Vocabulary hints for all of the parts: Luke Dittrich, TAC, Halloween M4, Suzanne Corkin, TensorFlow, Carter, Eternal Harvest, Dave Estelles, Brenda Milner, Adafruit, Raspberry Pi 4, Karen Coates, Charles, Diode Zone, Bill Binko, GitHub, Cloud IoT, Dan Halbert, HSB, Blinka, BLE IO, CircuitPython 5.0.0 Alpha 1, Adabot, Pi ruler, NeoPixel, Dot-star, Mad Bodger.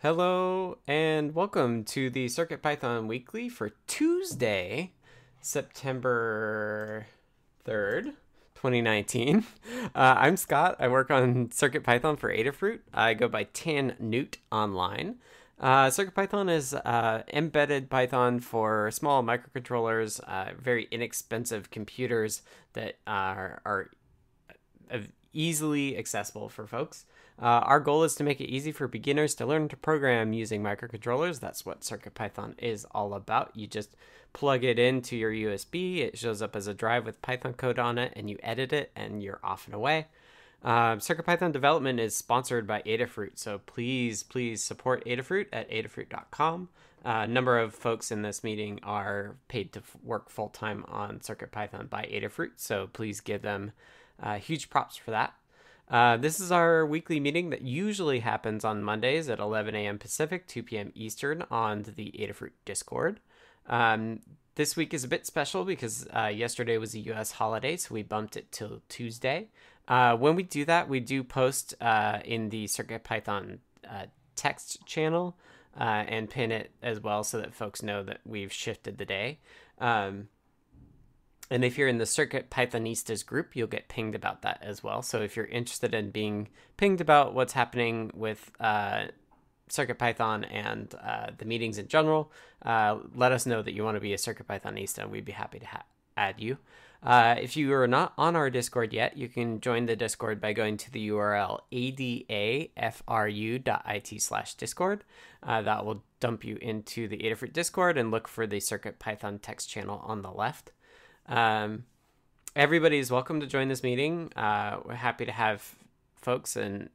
Hello and welcome to the CircuitPython Weekly for Tuesday, September 3rd, 2019. I'm Scott. I work on CircuitPython for Adafruit. I go by Tan Newt online. CircuitPython is embedded Python for small microcontrollers, very inexpensive computers that are easily accessible for folks. Our goal is to make it easy for beginners to learn to program using microcontrollers. That's what CircuitPython is all about. You just plug it into your USB, it shows up as a drive with Python code on it, and you edit it, and you're off and away. CircuitPython development is sponsored by Adafruit, so please support Adafruit at adafruit.com. A number of folks in this meeting are paid to work full-time on CircuitPython by Adafruit, so please give them huge props for that. This is our weekly meeting that usually happens on Mondays at 11 a.m. Pacific, 2 p.m. Eastern on the Adafruit Discord. This week is a bit special because yesterday was a U.S. holiday, so we bumped it till Tuesday. When we do that, we do post in the CircuitPython text channel and pin it as well so that folks know that we've shifted the day. And if you're in the Circuit Pythonistas group, you'll get pinged about that as well. So if you're interested in being pinged about what's happening with CircuitPython and the meetings in general, let us know that you want to be a CircuitPythonista, and we'd be happy to add you. If you are not on our Discord yet, you can join the Discord by going to the URL adafru.it/discord. That will dump you into the Adafruit Discord and look for the CircuitPython text channel on the left. Everybody is welcome to join this meeting. We're happy to have folks and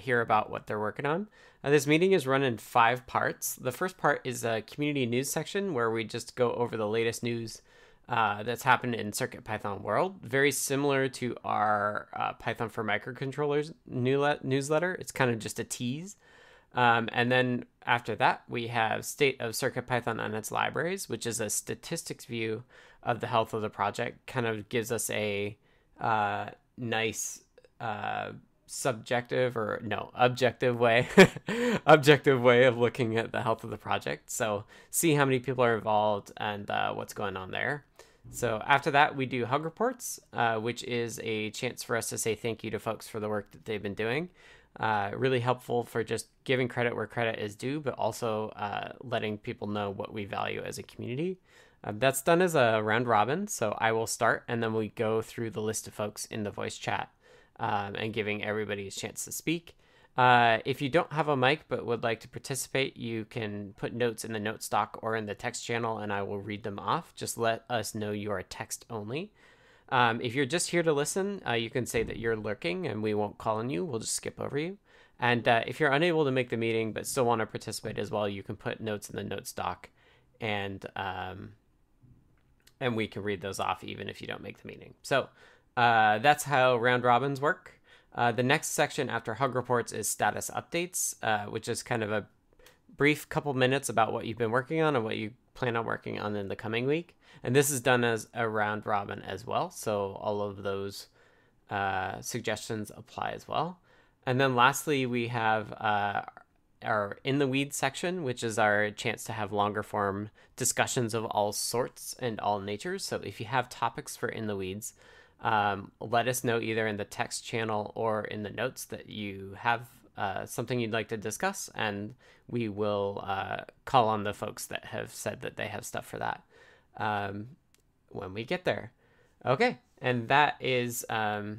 hear about what they're working on. This meeting is run in 5 parts. The first part is a community news section where we just go over the latest news that's happened in CircuitPython world. Very similar to our Python for Microcontrollers newsletter. It's kind of just a tease. And then after that, we have State of CircuitPython and its libraries, which is a statistics view of the health of the project. Kind of gives us a nice objective way of looking at the health of the project. So see how many people are involved and what's going on there. So after that, we do hug reports, which is a chance for us to say thank you to folks for the work that they've been doing. Really helpful for just giving credit where credit is due, but also letting people know what we value as a community. That's done as a round robin, so I will start, and then we go through the list of folks in the voice chat and giving everybody a chance to speak. If you don't have a mic but would like to participate, you can put notes in the note stock or in the text channel, and I will read them off. Just let us know you are text only. If you're just here to listen, you can say that you're lurking and we won't call on you. We'll just skip over you. And if you're unable to make the meeting but still want to participate as well, you can put notes in the notes doc, and we can read those off even if you don't make the meeting. So that's how round robins work. The next section after hug reports is status updates, which is kind of a brief couple minutes about what you've been working on and what you plan on working on in the coming week. And this is done as a round robin as well, so all of those suggestions apply as well. And then lastly, we have our in the weeds section, which is our chance to have longer form discussions of all sorts and all natures. So if you have topics for in the weeds, let us know either in the text channel or in the notes that you have something you'd like to discuss, and we will call on the folks that have said that they have stuff for that when we get there. Okay, and that is the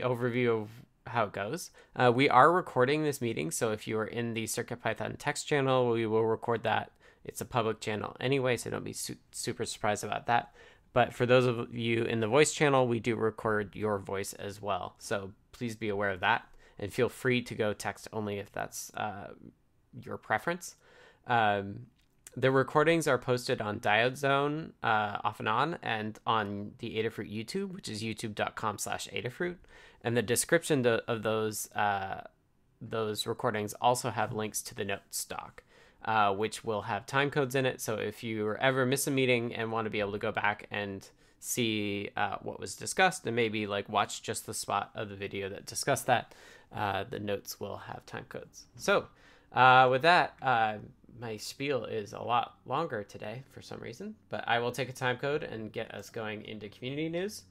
overview of how it goes. We are recording this meeting, so if you are in the CircuitPython text channel, we will record that. It's a public channel anyway, so don't be super surprised about that. But for those of you in the voice channel, we do record your voice as well, so please be aware of that. And feel free to go text only if that's your preference. The recordings are posted on Diode Zone off and on, and on the Adafruit YouTube, which is youtube.com/Adafruit. And the description of those recordings also have links to the notes doc, which will have time codes in it. So if you ever miss a meeting and want to be able to go back and see what was discussed and maybe like watch just the spot of the video that discussed that, the notes will have time codes. So With that, my spiel is a lot longer today for some reason, but I will take a time code and get us going into community news.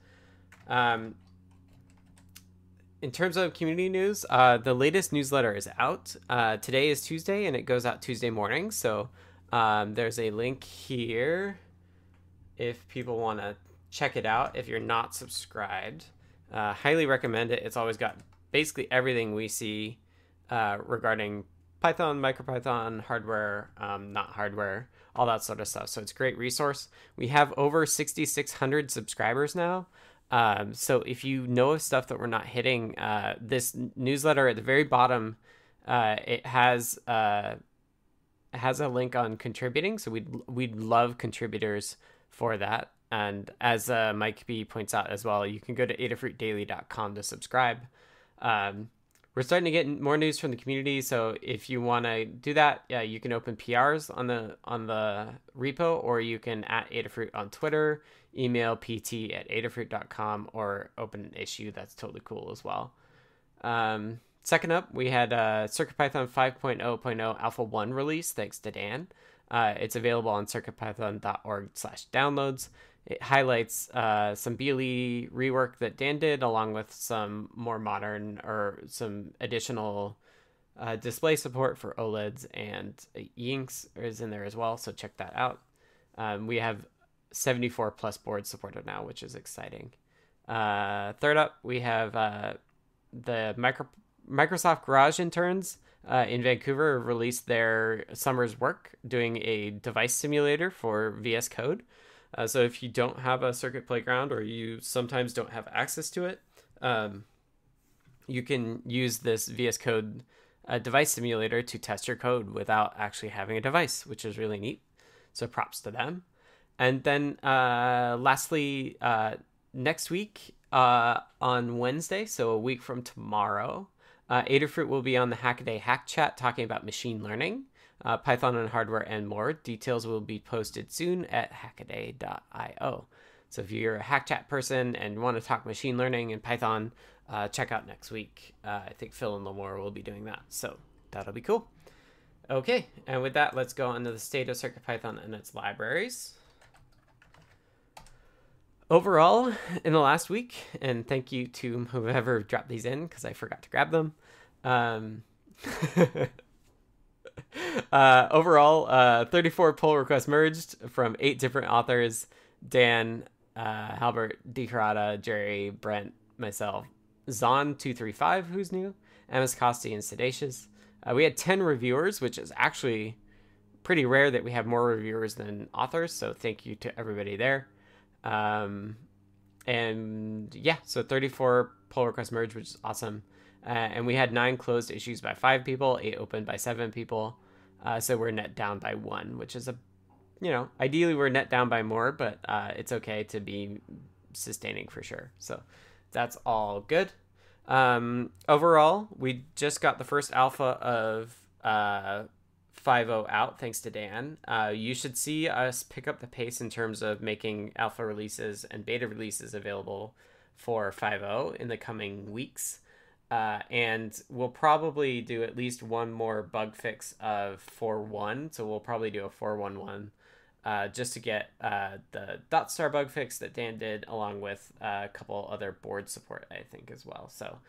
In terms of community news, the latest newsletter is out. Today is Tuesday, and it goes out Tuesday morning. So there's a link here if people want to check it out. If you're not subscribed, highly recommend it. It's always got basically everything we see regarding Python, MicroPython, hardware, not hardware, all that sort of stuff. So it's a great resource. We have over 6,600 subscribers now. So if you know of stuff that we're not hitting, this newsletter at the very bottom, it has a link on contributing. So we'd love contributors for that. And as Mike B points out as well, you can go to adafruitdaily.com to subscribe. We're starting to get more news from the community, so if you want to do that, yeah, you can open PRs on the repo, or you can at Adafruit on Twitter, email pt@adafruit.com, or open an issue. That's totally cool as well. Second up, we had CircuitPython 5.0.0 Alpha 1 release, thanks to Dan. It's available on circuitpython.org/downloads. It highlights some BLE rework that Dan did, along with some more modern or some additional display support for OLEDs, and E-Inks is in there as well. So check that out. We have 74 plus boards supported now, which is exciting. Third up, we have the Microsoft Garage interns in Vancouver released their summer's work doing a device simulator for VS Code. So if you don't have a Circuit Playground, or you sometimes don't have access to it, you can use this VS Code device simulator to test your code without actually having a device, which is really neat. So props to them. And then lastly, next week on Wednesday, so a week from tomorrow, Adafruit will be on the Hackaday Hack Chat talking about machine learning. Python and hardware and more. Details will be posted soon at hackaday.io. So if you're a hack chat person and want to talk machine learning and Python, check out next week. I think Phil and Lamore will be doing that. So that'll be cool. Okay, and with that, let's go on to the state of CircuitPython and its libraries. Overall, in the last week, and thank you to whoever dropped these in because I forgot to grab them. Overall, 34 pull requests merged from 8 different authors: Dan, Halbert, DiCarata, Jerry, Brent, myself, Zon235, who's new, Ms. Costi, and Sedacious. We had 10 reviewers, which is actually pretty rare that we have more reviewers than authors, so thank you to everybody there. And yeah, so 34 pull requests merged, which is awesome. And we had 9 closed issues by 5 people, 8 opened by 7 people. So we're net down by 1, which is ideally we're net down by more, but it's okay to be sustaining for sure. So that's all good. Overall, we just got the first alpha of 5.0 out, thanks to Dan. You should see us pick up the pace in terms of making alpha releases and beta releases available for 5.0 in the coming weeks. And we'll probably do at least one more bug fix of 4.1. So we'll probably do a 4.1.1 just to get the Dot-star bug fix that Dan did, along with a couple other board support, I think, as well. So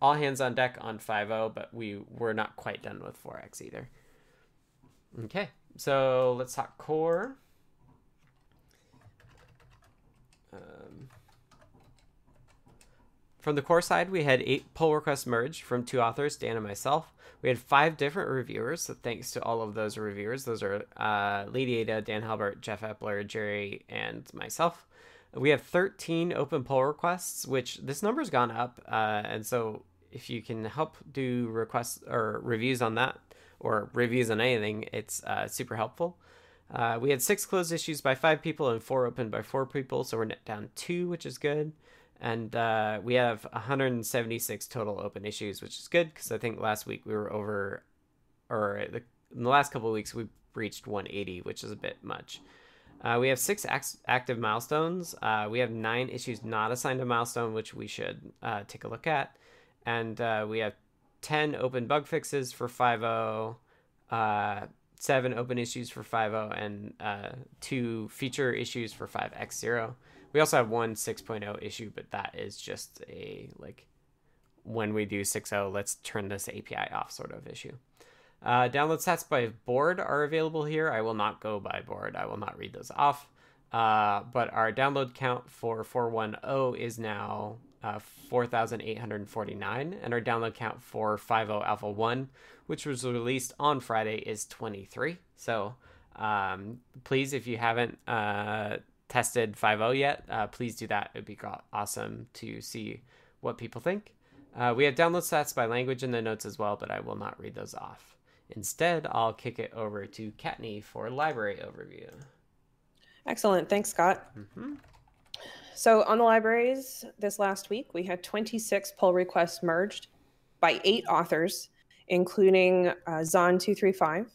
all hands on deck on 5.0, but we're not quite done with 4X either. Okay, so let's talk core. From the core side, we had 8 pull requests merged from 2 authors, Dan and myself. We had 5 different reviewers, so thanks to all of those reviewers. Those are Lady Ada, Dan Halbert, Jeff Epler, Jerry, and myself. We have 13 open pull requests, which this number's gone up, and so if you can help do requests or reviews on that, or reviews on anything, it's super helpful. We had 6 closed issues by 5 people and 4 opened by 4 people, so we're net down 2, which is good. And we have 176 total open issues, which is good, because I think last week we were over, or in the last couple of weeks we breached 180, which is a bit much. We have 6 active milestones. We have 9 issues not assigned a milestone, which we should take a look at. And we have 10 open bug fixes for 5.0, 7 open issues for 5.0, and 2 feature issues for 5.x0. We also have one 6.0 issue, but that is just a, like, when we do 6.0, let's turn this API off sort of issue. Download stats by board are available here. I will not go by board. I will not read those off. But our download count for 4.1.0 is now 4,849, and our download count for 5.0 Alpha 1, which was released on Friday, is 23. So please, if you haven't tested 5.0 yet, please do that. It would be awesome to see what people think. We have download stats by language in the notes as well, but I will not read those off. Instead, I'll kick it over to Katni for library overview. Excellent. Thanks, Scott. Mm-hmm. So on the libraries this last week, we had 26 pull requests merged by 8 authors, including Zon235,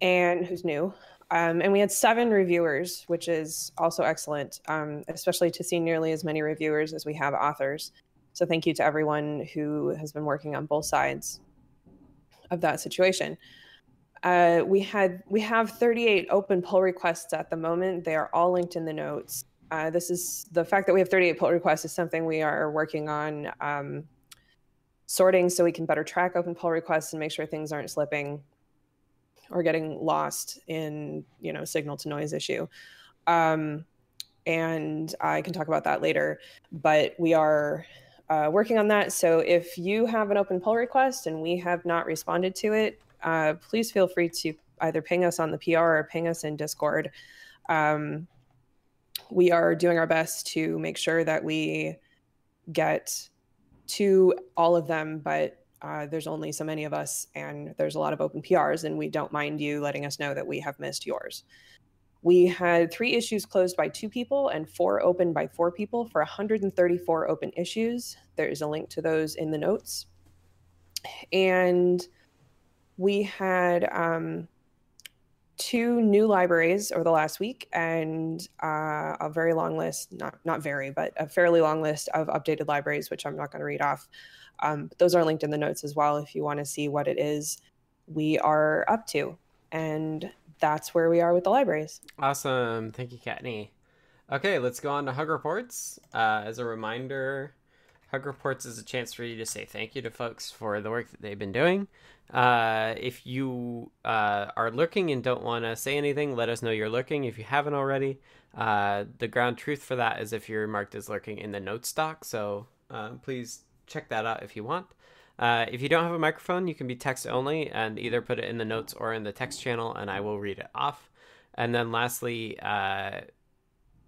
and who's new. And we had 7 reviewers, which is also excellent, especially to see nearly as many reviewers as we have authors. So thank you to everyone who has been working on both sides of that situation. We have 38 open pull requests at the moment. They are all linked in the notes. This is the fact that we have 38 pull requests is something we are working on sorting so we can better track open pull requests and make sure things aren't slipping or getting lost in, you know, signal to noise issue. And I can talk about that later, but we are working on that. So if you have an open pull request and we have not responded to it, please feel free to either ping us on the PR or ping us in Discord. We are doing our best to make sure that we get to all of them, but there's only so many of us and there's a lot of open PRs, and we don't mind you letting us know that we have missed yours. We had 3 issues closed by 2 people and 4 open by 4 people for 134 open issues. There is a link to those in the notes. And we had 2 new libraries over the last week and a very long list, not very, but a fairly long list of updated libraries, which I'm not going to read off. But those are linked in the notes as well if you want to see what it is we are up to. And that's where we are with the libraries. Awesome. Thank you, Katni. Okay, let's go on to Hug Reports. As a reminder, Hug Reports is a chance for you to say thank you to folks for the work that they've been doing. If you are lurking and don't want to say anything, let us know you're lurking if you haven't already. The ground truth for that is if you're marked as lurking in the notes doc, so please check that out if you want. If you don't have a microphone, you can be text only and either put it in the notes or in the text channel, and I will read it off. And then lastly,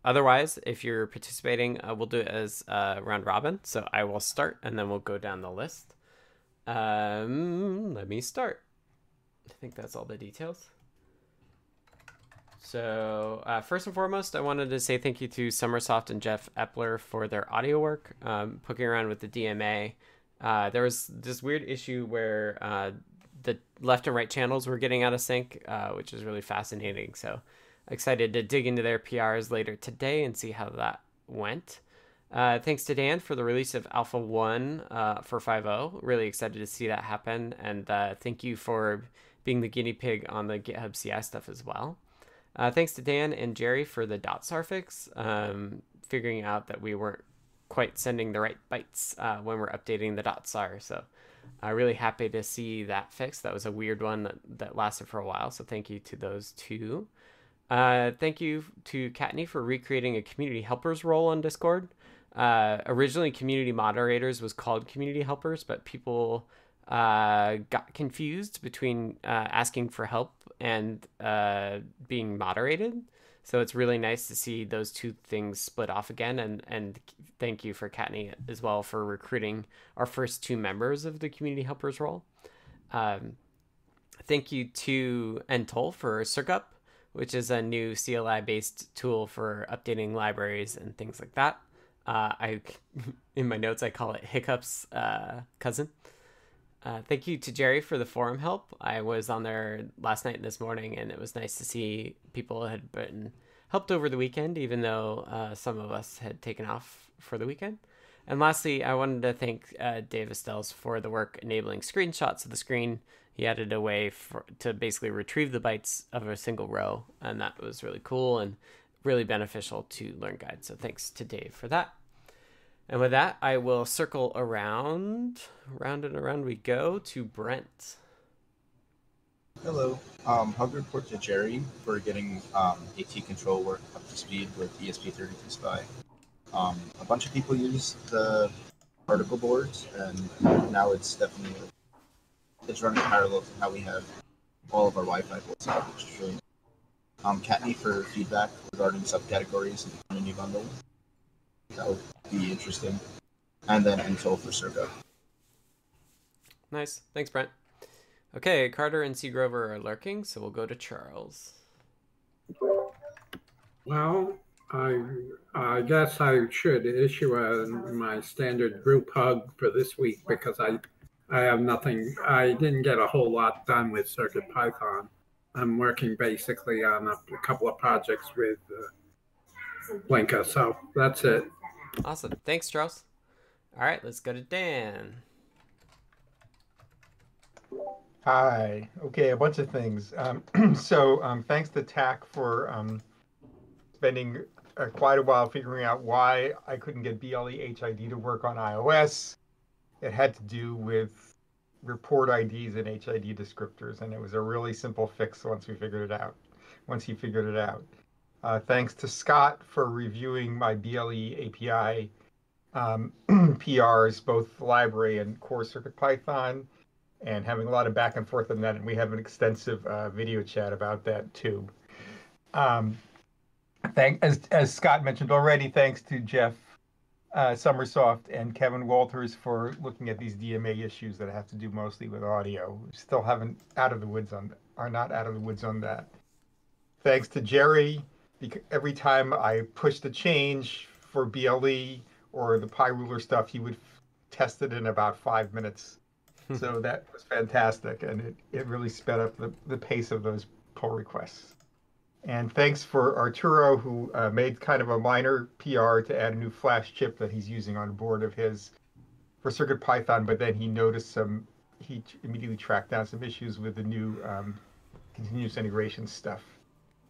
otherwise, if you're participating, we'll do it as round robin. So I will start, and then we'll go down the list. Let me start. I think that's all the details. So first and foremost, I wanted to say thank you to Summersoft and Jeff Epler for their audio work, poking around with the DMA. There was this weird issue where the left and right channels were getting out of sync, which is really fascinating. So excited to dig into their PRs later today and see how that went. Thanks to Dan for the release of Alpha 1 for 5.0. Really excited to see that happen. And thank you for being the guinea pig on the GitHub CI stuff as well. Thanks to Dan and Jerry for the Dot-star fix, figuring out that we weren't quite sending the right bytes when we're updating the .star. So I'm really happy to see that fixed. That was a weird one that lasted for a while. So thank you to those 2. Thank you to Katni for recreating a community helpers role on Discord. Originally community moderators was called community helpers, but people got confused between asking for help and being moderated. So it's really nice to see those 2 things split off again. And thank you for Katni as well for recruiting our first 2 members of the community helpers role. Thank you to Entol for Circup, which is a new CLI-based tool for updating libraries and things like that. In my notes, I call it Hiccup's cousin. Thank you to Jerry for the forum help. I was on there last night and this morning, and it was nice to see people had been helped over the weekend, even though some of us had taken off for the weekend. And lastly, I wanted to thank Dave Estelles for the work enabling screenshots of the screen. He added a way to basically retrieve the bytes of a single row, and that was really cool and really beneficial to Learn Guide. So thanks to Dave for that. And with that, I will circle around, round and around we go, to Brent. Hello. Hug report to Jerry for getting AT control work up to speed with ESP32 SPI. A bunch of people use the particle boards, and now it's definitely it's running parallel to how we have all of our Wi-Fi boards set up, which is really nice. Katni for feedback regarding subcategories and the community bundle. That would be interesting. And then Entol for Circup. Nice. Thanks, Brent. Okay, Carter and Seagrover are lurking, so we'll go to Charles. Well, I guess I should issue my standard group hug for this week because I have nothing. I didn't get a whole lot done with CircuitPython. I'm working basically on a couple of projects with Blinka, so that's it. Awesome. Thanks, Charles. All right, let's go to Dan. Hi. Okay, a bunch of things. Thanks to TAC for spending quite a while figuring out why I couldn't get BLE HID to work on iOS. It had to do with report IDs and HID descriptors, and it was a really simple fix once we figured it out, once he figured it out. Thanks to Scott for reviewing my BLE API PRs, both library and core CircuitPython, and having a lot of back and forth on that, and we have an extensive video chat about that too. As Scott mentioned already, thanks to Jeff Summersoft and Kevin Walters for looking at these DMA issues that have to do mostly with audio. We still haven't out of the woods on are not out of the woods on that. Thanks to Jerry, because every time I pushed a change for BLE or the Pi ruler stuff, he would test it in about 5 minutes. So that was fantastic, and it really sped up the pace of those pull requests. And thanks for Arturo, who made kind of a minor PR to add a new flash chip that he's using on a board of his for CircuitPython, but then he noticed he immediately tracked down some issues with the new continuous integration stuff.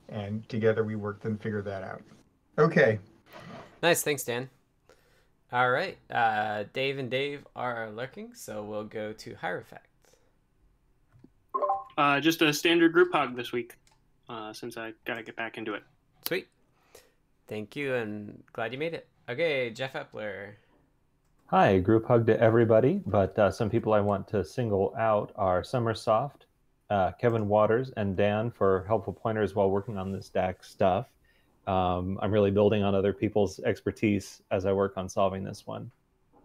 And together we worked and figured that out. Okay. Nice, thanks, Dan. All right, Dave and Dave are lurking, so we'll go to Hierofact. Just a standard group hug this week, since I gotta get back into it. Sweet. Thank you, and glad you made it. Okay, Jeff Epler. Hi, group hug to everybody, but some people I want to single out are Summersoft, Kevin Waters, and Dan for helpful pointers while working on this DAC stuff. I'm really building on other people's expertise as I work on solving this one.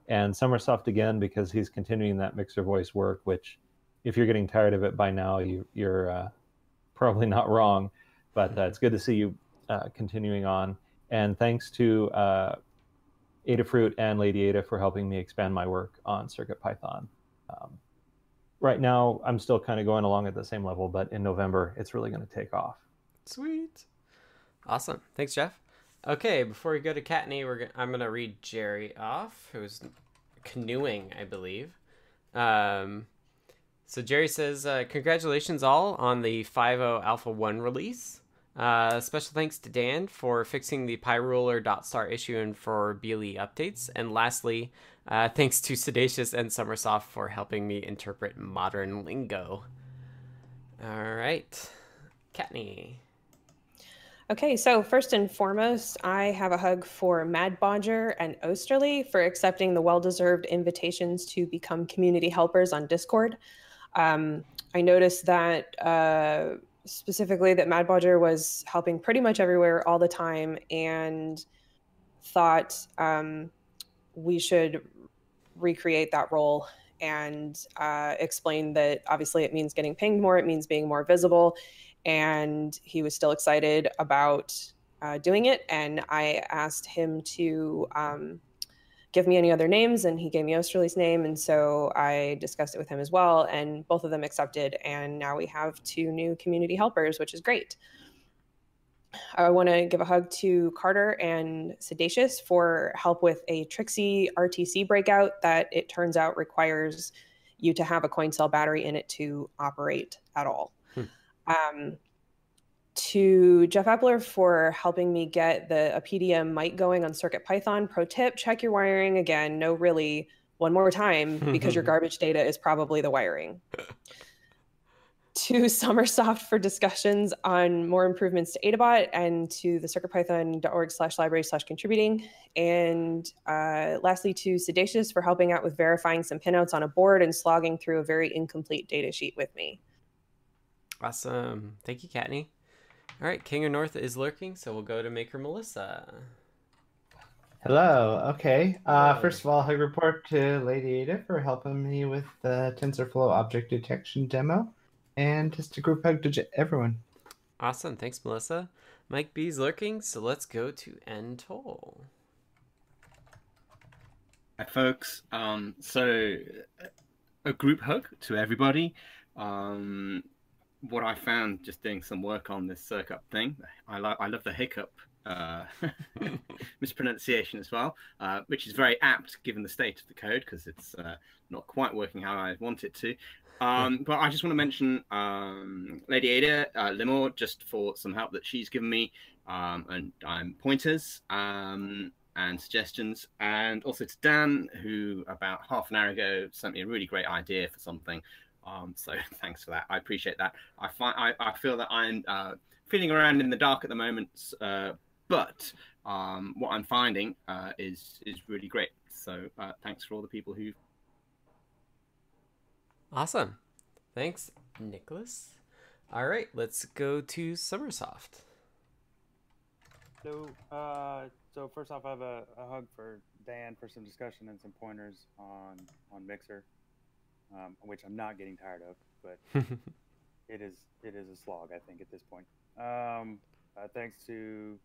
And Summersoft again, because he's continuing that mixer voice work, which if you're getting tired of it by now, you're probably not wrong, but it's good to see you continuing on. And thanks to Adafruit and Lady Ada for helping me expand my work on CircuitPython. Right now, I'm still kind of going along at the same level, but in November, it's really going to take off. Sweet. Awesome. Thanks, Jeff. Okay, before we go to Katni, I'm going to read Jerry off, who's canoeing, I believe. So Jerry says, congratulations all on the 5.0 Alpha 1 release. Special thanks to Dan for fixing the Pi ruler Dot-star issue and for BLE updates. And lastly, thanks to Sedacious and Summersoft for helping me interpret modern lingo. All right, Katni. Okay, so first and foremost, I have a hug for Mad Bodger and Osterly for accepting the well-deserved invitations to become community helpers on Discord. I noticed that specifically that Mad Bodger was helping pretty much everywhere all the time, and thought we should recreate that role and explain that obviously it means getting pinged more, it means being more visible. And he was still excited about doing it. And I asked him to give me any other names, and he gave me Osterly's name. And so I discussed it with him as well, and both of them accepted. And now we have 2 new community helpers, which is great. I want to give a hug to Carter and Sedacious for help with a tricksy RTC breakout that it turns out requires you to have a coin cell battery in it to operate at all. To Jeff Epler for helping me get a PDM mic going on CircuitPython. Pro tip, check your wiring again. No, really, one more time, because your garbage data is probably the wiring. To Summersoft for discussions on more improvements to Adabot, and to the circuitpython.org/library/contributing. And lastly, to Sedacious for helping out with verifying some pinouts on a board and slogging through a very incomplete data sheet with me. Awesome. Thank you, Katni. All right, King of North is lurking, so we'll go to Maker Melissa. Hello. Okay. First of all, hug report to Lady Ada for helping me with the TensorFlow object detection demo, and just a group hug to everyone. Awesome. Thanks, Melissa. Mike B's lurking, so let's go to Entol. Hi, folks. So a group hug to everybody. What I found just doing some work on this circup thing, I love the hiccup mispronunciation as well, which is very apt given the state of the code, because it's not quite working how I want it to. But I just want to mention Lady Ada Limor just for some help that she's given me, and pointers and suggestions, and also to Dan, who about half an hour ago sent me a really great idea for something. So thanks for that. I appreciate that. I feel that I'm feeling around in the dark at the moment, but what I'm finding is really great. So thanks for all the people who. Awesome, thanks, Nicholas. All right, let's go to Summersoft. So, so first off, I have a hug for Dan for some discussion and some pointers on Mixer. Which I'm not getting tired of, but it is a slog, I think, at this point. Thanks to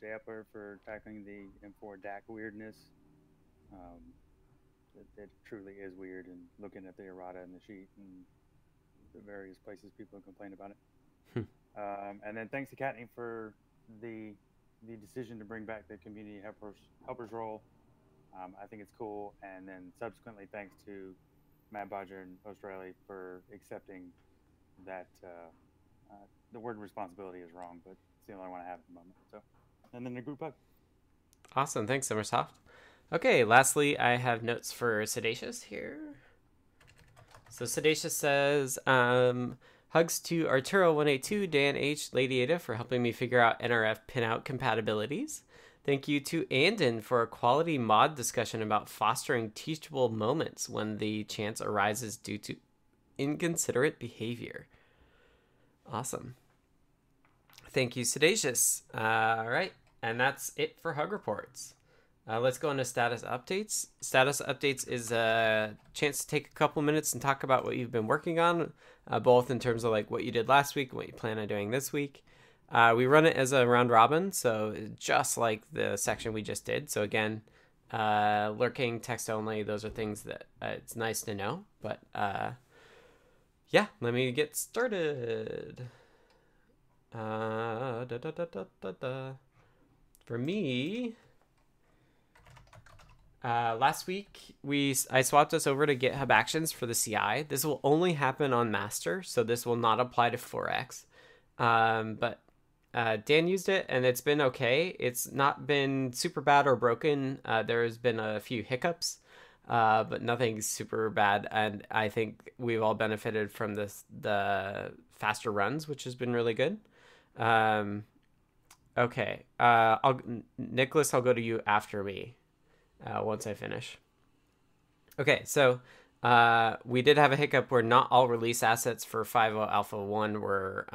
Jay Epler for tackling the M4 DAC weirdness. It truly is weird, and looking at the errata in the sheet and the various places people complain about it. And then thanks to Katni for the decision to bring back the community helpers role. I think it's cool. And then subsequently, thanks to Mad Bodger in Australia for accepting that the word responsibility is wrong, but it's the only one I have at the moment. So, and then the group hug. Awesome, thanks, Summersoft. Okay, lastly, I have notes for Sedacious here. So Sedacious says, hugs to Arturo182, Dan H, Lady Ada for helping me figure out NRF pinout compatibilities. Thank you to Andon for a quality mod discussion about fostering teachable moments when the chance arises due to inconsiderate behavior. Awesome. Thank you, Sedacious. All right, and that's it for hug reports. Let's go into status updates. Status updates is a chance to take a couple minutes and talk about what you've been working on, both in terms of like what you did last week and what you plan on doing this week. We run it as a round robin, so just like the section we just did. So again, lurking, text only, those are things that it's nice to know. But yeah, let me get started. For me, last week, I swapped us over to GitHub Actions for the CI. This will only happen on master, so this will not apply to 4X. But Dan used it, and it's been okay. It's not been super bad or broken. There has been a few hiccups, but nothing super bad. And I think we've all benefited from the faster runs, which has been really good. Okay. Nicholas, I'll go to you after me once I finish. Okay, so we did have a hiccup where not all release assets for 5.0 Alpha 1 were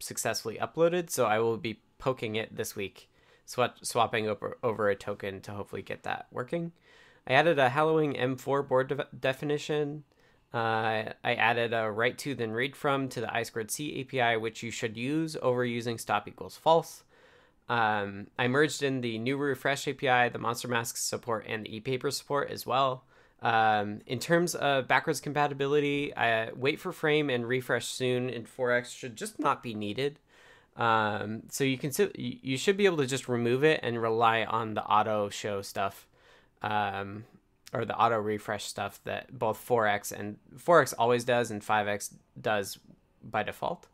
successfully uploaded, so I will be poking it this week, swapping over a token to hopefully get that working. I added a Halloween M4 board definition. I added a write to then read from to the I2C API, which you should use over using stop=false. I merged in the new refresh API, the monster masks support, and the ePaper support as well. In terms of backwards compatibility, wait for frame and refresh soon in 4X should just not be needed. So you can see, you should be able to just remove it and rely on the auto show stuff, or the auto refresh stuff that both 4X and 4X always does and 5X does by default.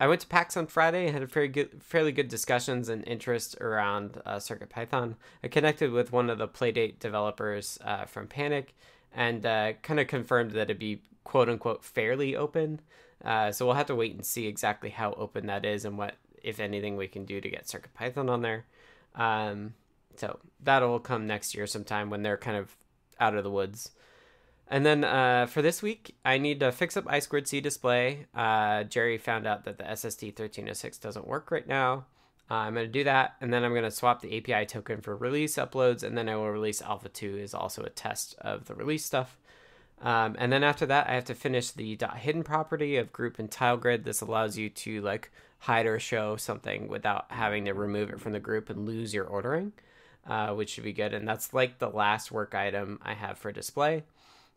I went to PAX on Friday and had a fairly good discussions and interest around CircuitPython. I connected with one of the Playdate developers from Panic and kind of confirmed that it'd be quote unquote fairly open. So we'll have to wait and see exactly how open that is and what, if anything, we can do to get CircuitPython on there. So that'll come next year sometime when they're kind of out of the woods. And then for this week, I need to fix up I2C display. Jerry found out that the SST1306 doesn't work right now. I'm going to do that, and then I'm going to swap the API token for release uploads, and then I will release Alpha 2 is also a test of the release stuff. And then after that, I have to finish the .hidden property of group and tile grid. This allows you to like hide or show something without having to remove it from the group and lose your ordering, which should be good. And that's like the last work item I have for display.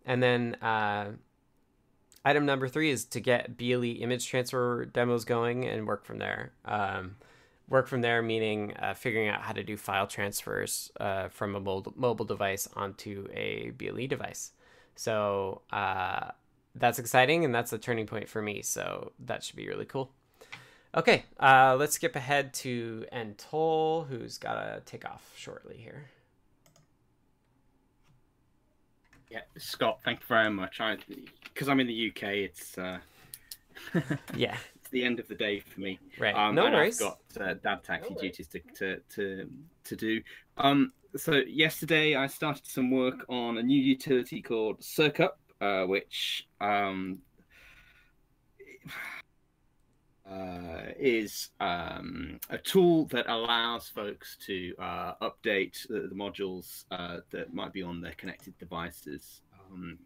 And then item number 3 is to get BLE image transfer demos going and work from there. Meaning figuring out how to do file transfers from a mobile device onto a BLE device. So that's exciting, and that's a turning point for me. So that should be really cool. Okay, let's skip ahead to Entol, who's got to take off shortly here. Yeah, Scott, thank you very much. Because I'm in the UK, it's yeah, it's the end of the day for me. Right. No worries. I've got dad taxi duties to do. So yesterday I started some work on a new utility called Circup, which is a tool that allows folks to update the modules that might be on their connected devices.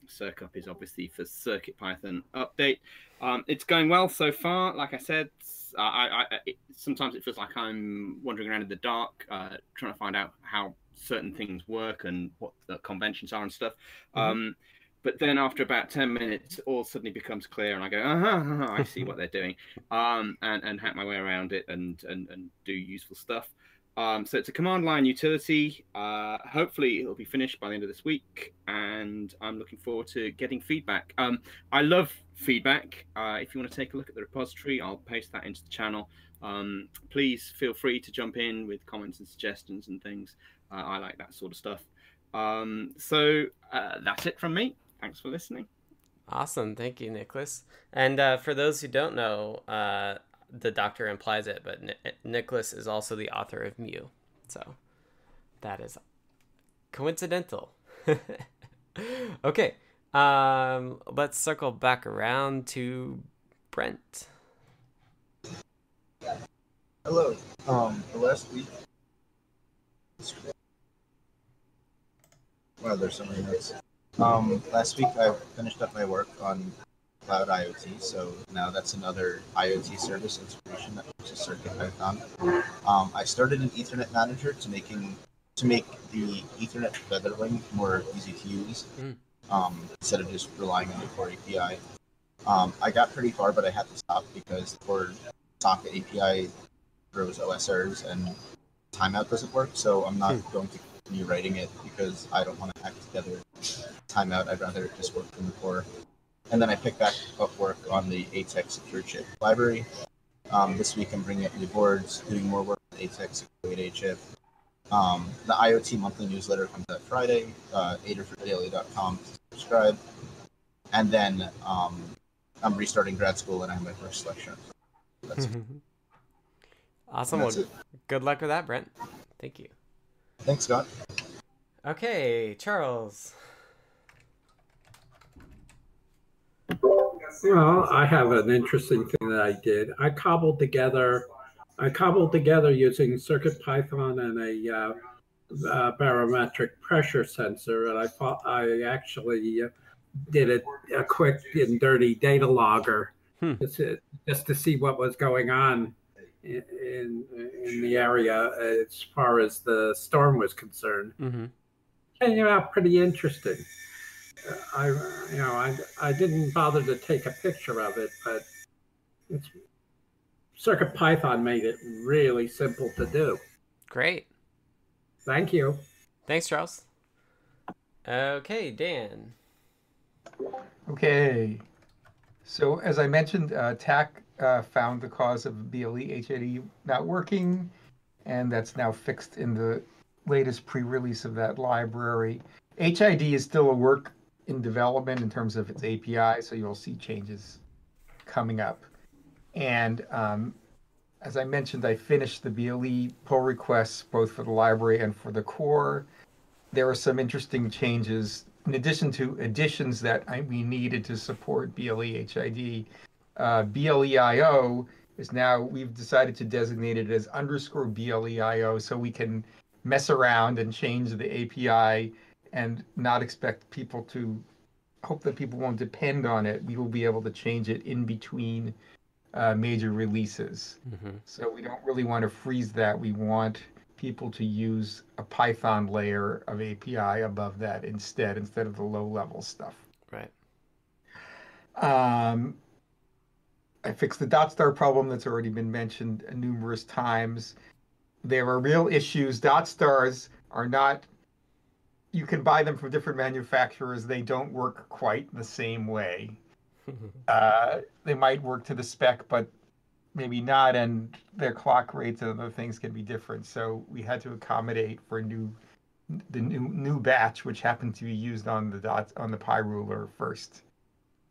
Circup is obviously for CircuitPython update. It's going well so far. Like I said, sometimes it feels like I'm wandering around in the dark, trying to find out how certain things work and what the conventions are and stuff. Mm-hmm. But then after about 10 minutes, it all suddenly becomes clear, and I go, I see what they're doing, and hack my way around it and do useful stuff. So it's a command line utility. Hopefully it'll be finished by the end of this week, and I'm looking forward to getting feedback. I love feedback. If you want to take a look at the repository, I'll paste that into the channel. Please feel free to jump in with comments and suggestions and things. I like that sort of stuff. So that's it from me. Thanks for listening. Awesome. Thank you, Nicholas. And for those who don't know, the doctor implies it, but Nicholas is also the author of Mew. So that is coincidental. Okay. Let's circle back around to Brent. Hello. The last week. Wow, there's so many notes. Last week I finished up my work on Cloud IoT, so now that's another IoT service integration that uses CircuitPython. I started an Ethernet manager to make the Ethernet featherlink more easy to use, instead of just relying on the core API. I got pretty far, but I had to stop because the core socket API throws OS errors and timeout doesn't work, so I'm not going to continue writing it because I don't want to hack together timeout. I'd rather it just work from the core. And then I picked back up work on the ATEX secure chip library. This week I'm bringing up new boards, doing more work on ATEX 8A chip. The IoT monthly newsletter comes out Friday, aderfordaily.com to subscribe. And then I'm restarting grad school and I have my first lecture. That's it. Awesome. That's it. Good luck with that, Brent. Thank you. Thanks, Scott. Okay, Charles. Well, I have an interesting thing that I did. I cobbled together using CircuitPython and a barometric pressure sensor, and I actually did a quick and dirty data logger just to see what was going on in the area as far as the storm was concerned. Mm-hmm. And pretty interesting. I didn't bother to take a picture of it, but it's CircuitPython made it really simple to do. Great. Thank you. Thanks, Charles. Okay, Dan. Okay. So as I mentioned, TAC found the cause of BLE HID not working, and that's now fixed in the latest pre-release of that library. HID is still a work in development in terms of its API, so you'll see changes coming up. And as I mentioned, I finished the BLE pull requests both for the library and for the core. There are some interesting changes in addition to additions that we needed to support BLE HID. BLE IO is now, we've decided to designate it as underscore BLE IO, so we can mess around and change the API and not expect people to, hope that people won't depend on it. We will be able to change it in between major releases. Mm-hmm. So we don't really want to freeze that. We want people to use a Python layer of API above that instead of the low-level stuff. Right. I fixed the Dot-star problem that's already been mentioned numerous times. There are real issues. Dot-stars are not, you can buy them from different manufacturers. They don't work quite the same way. They might work to the spec, but maybe not, and their clock rates and other things can be different. So we had to accommodate for the new batch, which happened to be used on the Pi ruler first,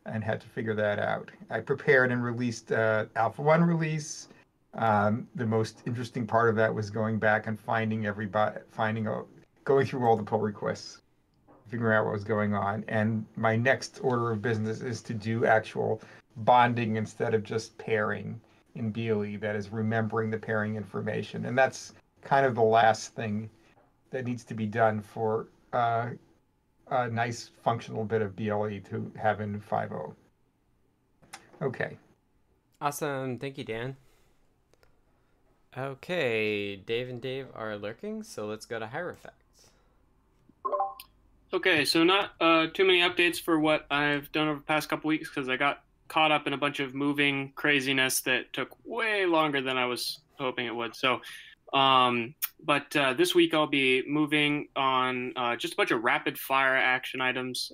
and had to figure that out. I prepared and released Alpha 1 release. The most interesting part of that was going back and finding everybody, going through all the pull requests, figuring out what was going on. And my next order of business is to do actual bonding instead of just pairing in BLE, that is remembering the pairing information. And that's kind of the last thing that needs to be done for a nice functional bit of BLE to have in 5.0. Okay. Awesome. Thank you, Dan. Okay, Dave and Dave are lurking, so let's go to HieroFacts. Okay, so not too many updates for what I've done over the past couple weeks, because I got caught up in a bunch of moving craziness that took way longer than I was hoping it would. So, but this week I'll be moving on just a bunch of rapid fire action items.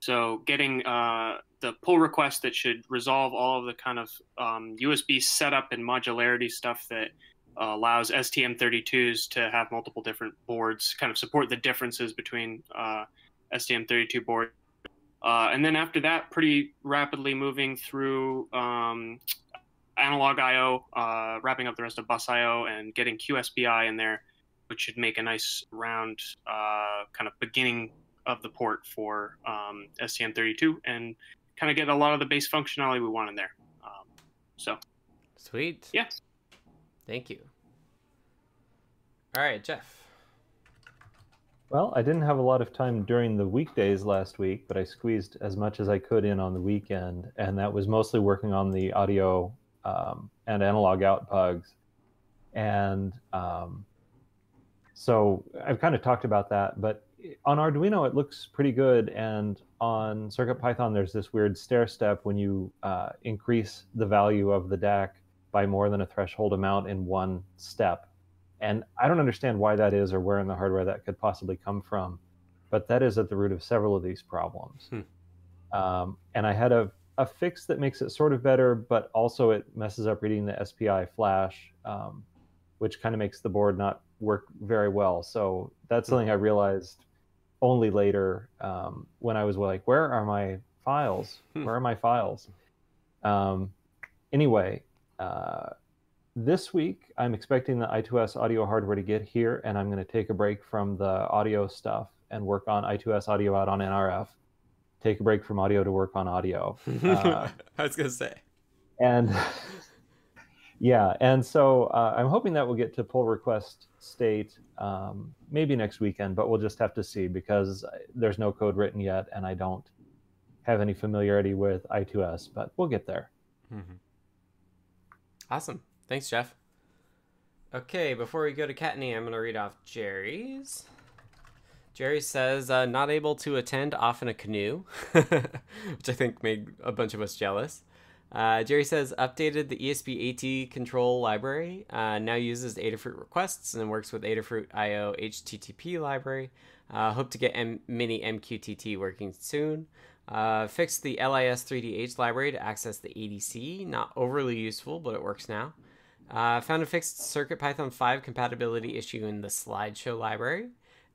So getting the pull request that should resolve all of the kind of USB setup and modularity stuff that allows STM32s to have multiple different boards, kind of support the differences between STM32 boards. And then after that, pretty rapidly moving through analog IO, wrapping up the rest of bus IO and getting QSPI in there, which should make a nice round kind of beginning of the port for STM32 and kind of get a lot of the base functionality we want in there. So. Sweet. Yeah. Thank you. All right, Jeff. Well, I didn't have a lot of time during the weekdays last week, but I squeezed as much as I could in on the weekend, and that was mostly working on the audio and analog out bugs. And so I've kind of talked about that, but on Arduino, it looks pretty good, and on CircuitPython, there's this weird stair step when you increase the value of the DAC by more than a threshold amount in one step. And I don't understand why that is or where in the hardware that could possibly come from, but that is at the root of several of these problems. And I had a fix that makes it sort of better, but also it messes up reading the SPI flash, which kind of makes the board not work very well. So that's something I realized only later when I was like, where are my files? Where are my files? Anyway, this week, I'm expecting the I2S audio hardware to get here, and I'm going to take a break from the audio stuff and work on I2S audio out on NRF. Take a break from audio to work on audio. I was going to say. And yeah, and so I'm hoping that we'll get to pull request state maybe next weekend, but we'll just have to see because there's no code written yet, and I don't have any familiarity with I2S, but we'll get there. Mm-hmm. Awesome. Thanks, Jeff. Okay, before we go to Katni, I'm going to read off Jerry's. Jerry says, not able to attend, off in a canoe, which I think made a bunch of us jealous. Jerry says, updated the ESP AT control library, now uses Adafruit requests and works with Adafruit IO HTTP library. Hope to get mini MQTT working soon. Fixed the LIS 3DH library to access the ADC. Not overly useful, but it works now. Found a fixed CircuitPython 5 compatibility issue in the slideshow library.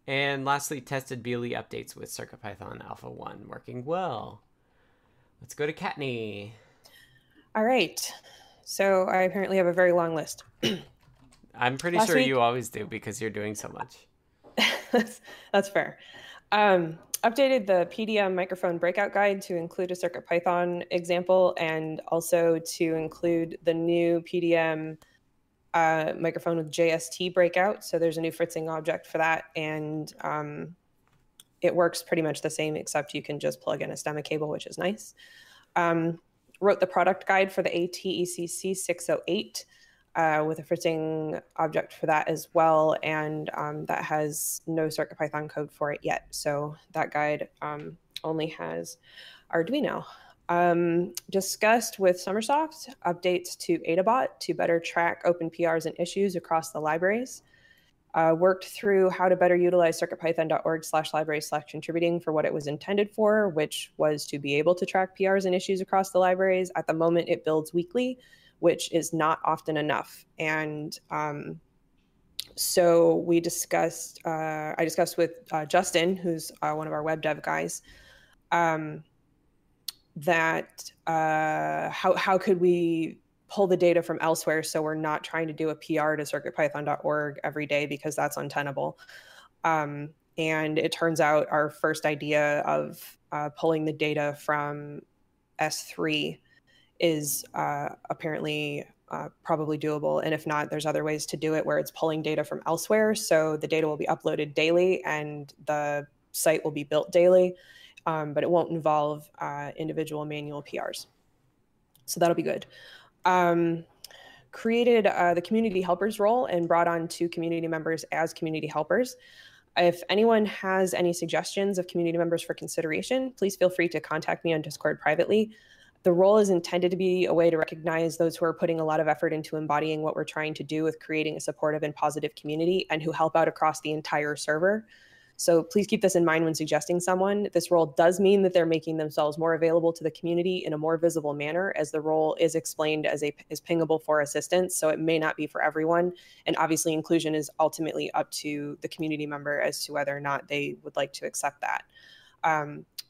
And lastly, tested BLE updates with CircuitPython Alpha 1 working well. Let's go to Katni. All right. So I apparently have a very long list. I'm pretty sure you always do because you're doing so much. That's fair. Updated the PDM microphone breakout guide to include a CircuitPython example and also to include the new PDM microphone with JST breakout. So there's a new Fritzing object for that, and it works pretty much the same, except you can just plug in a stemma cable, which is nice. Wrote the product guide for the ATECC 608 with a Fritzing object for that as well, and that has no CircuitPython code for it yet. So that guide only has Arduino. Discussed with Summersoft updates to Adabot to better track open PRs and issues across the libraries. Worked through how to better utilize circuitpython.org/library/contributing for what it was intended for, which was to be able to track PRs and issues across the libraries. At the moment, it builds weekly, which is not often enough. And so we discussed, I discussed with Justin, who's one of our web dev guys, that how could we pull the data from elsewhere so we're not trying to do a PR to circuitpython.org every day because that's untenable. And it turns out our first idea of pulling the data from S3 is apparently probably doable. And if not, there's other ways to do it where it's pulling data from elsewhere. So the data will be uploaded daily and the site will be built daily, but it won't involve individual manual PRs. So that'll be good. Created the community helpers role and brought on 2 community members as community helpers. If anyone has any suggestions of community members for consideration, please feel free to contact me on Discord privately. The role is intended to be a way to recognize those who are putting a lot of effort into embodying what we're trying to do with creating a supportive and positive community and who help out across the entire server. So please keep this in mind when suggesting someone. This role does mean that they're making themselves more available to the community in a more visible manner, as the role is explained as is pingable for assistance. So it may not be for everyone. And obviously inclusion is ultimately up to the community member as to whether or not they would like to accept that.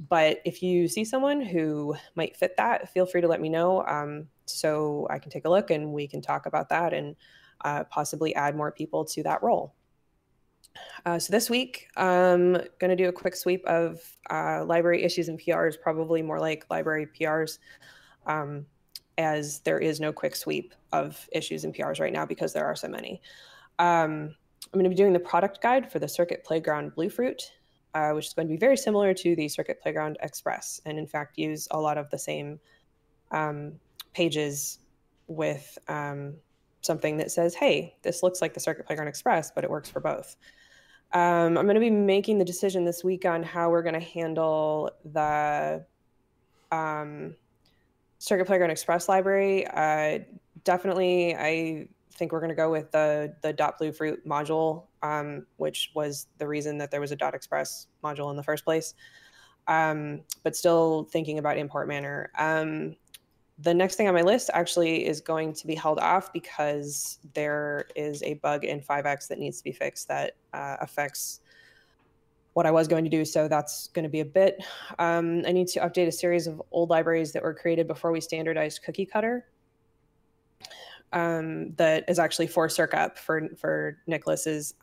But if you see someone who might fit that, feel free to let me know so I can take a look and we can talk about that and possibly add more people to that role. So this week, I'm going to do a quick sweep of library issues and PRs, probably more like library PRs, as there is no quick sweep of issues and PRs right now because there are so many. I'm going to be doing the product guide for the Circuit Playground Bluefruit, which is going to be very similar to the Circuit Playground Express, and in fact use a lot of the same pages with something that says, hey, this looks like the Circuit Playground Express, but it works for both. I'm going to be making the decision this week on how we're going to handle the Circuit Playground Express library. Definitely, I think we're going to go with the .bluefruit module, which was the reason that there was a .express module in the first place, but still thinking about import manner. The next thing on my list actually is going to be held off because there is a bug in 5X that needs to be fixed that affects what I was going to do, so that's going to be a bit. I need to update a series of old libraries that were created before we standardized Cookie Cutter that is actually for Circup, for Nicholas's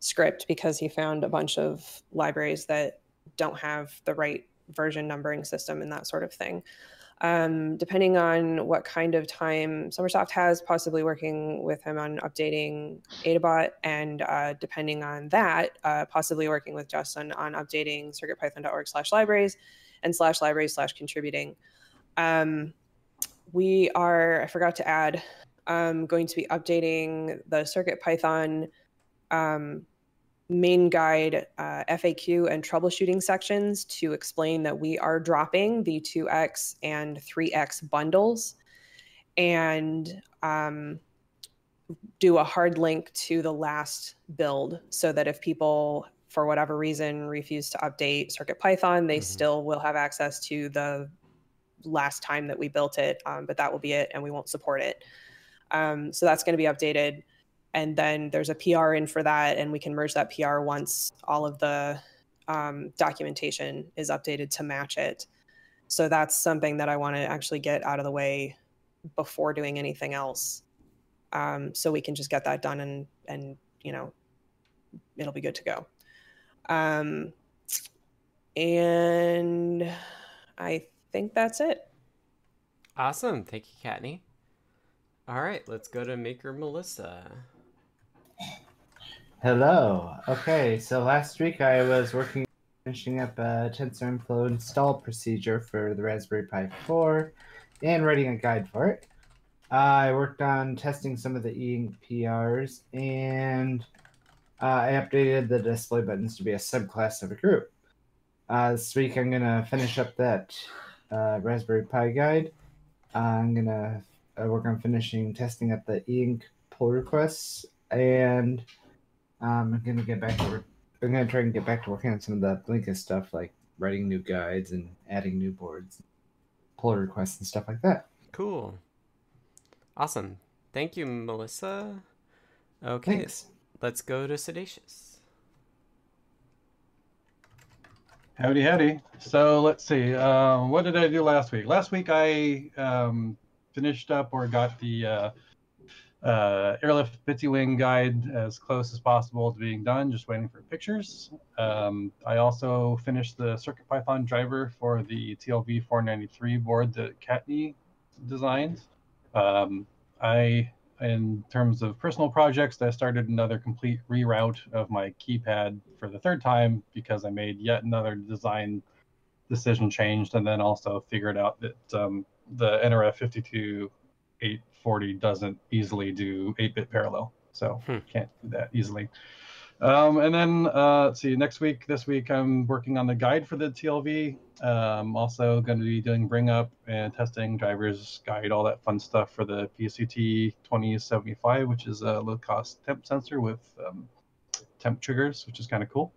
script, because he found a bunch of libraries that don't have the right version numbering system and that sort of thing. Depending on what kind of time Summersoft has, possibly working with him on updating Adabot, and depending on that, possibly working with Justin on updating circuitpython.org/libraries and /libraries/contributing. We are, I forgot to add, going to be updating the CircuitPython main guide FAQ and troubleshooting sections to explain that we are dropping the 2X and 3X bundles and do a hard link to the last build so that if people, for whatever reason, refuse to update CircuitPython, they still will have access to the last time that we built it, but that will be it and we won't support it. So that's going to be updated. And then there's a PR in for that, and we can merge that PR once all of the documentation is updated to match it. So that's something that I want to actually get out of the way before doing anything else. So we can just get that done and you know, it'll be good to go. And I think that's it. Awesome. Thank you, Katni. All right, let's go to Maker Melissa. Hello. Okay, so last week I was finishing up a TensorFlow install procedure for the Raspberry Pi 4 and writing a guide for it. I worked on testing some of the E-Ink PRs, and I updated the display buttons to be a subclass of a group. This week I'm going to finish up that Raspberry Pi guide. I'm going to work on finishing testing up the E-Ink pull requests, and I'm going to get back to working on some of the Blinkist stuff, like writing new guides and adding new boards, pull requests, and stuff like that. Cool. Awesome. Thank you, Melissa. Okay. Thanks. Let's go to Sedacious. Howdy, howdy. So let's see. What did I do last week? Last week I finished up or got the Airlift BitsyWing guide as close as possible to being done, just waiting for pictures. I also finished the CircuitPython driver for the TLV493 board that Katni designed. In terms of personal projects, I started another complete reroute of my keypad for the third time because I made yet another design decision change, and then also figured out that the NRF 52840 doesn't easily do 8-bit parallel, so can't do that easily. And then let's see, this week I'm working on the guide for the TLV. Also going to be doing bring up and testing drivers, guide, all that fun stuff for the PCT2075, which is a low cost temp sensor with temp triggers, which is kind of cool.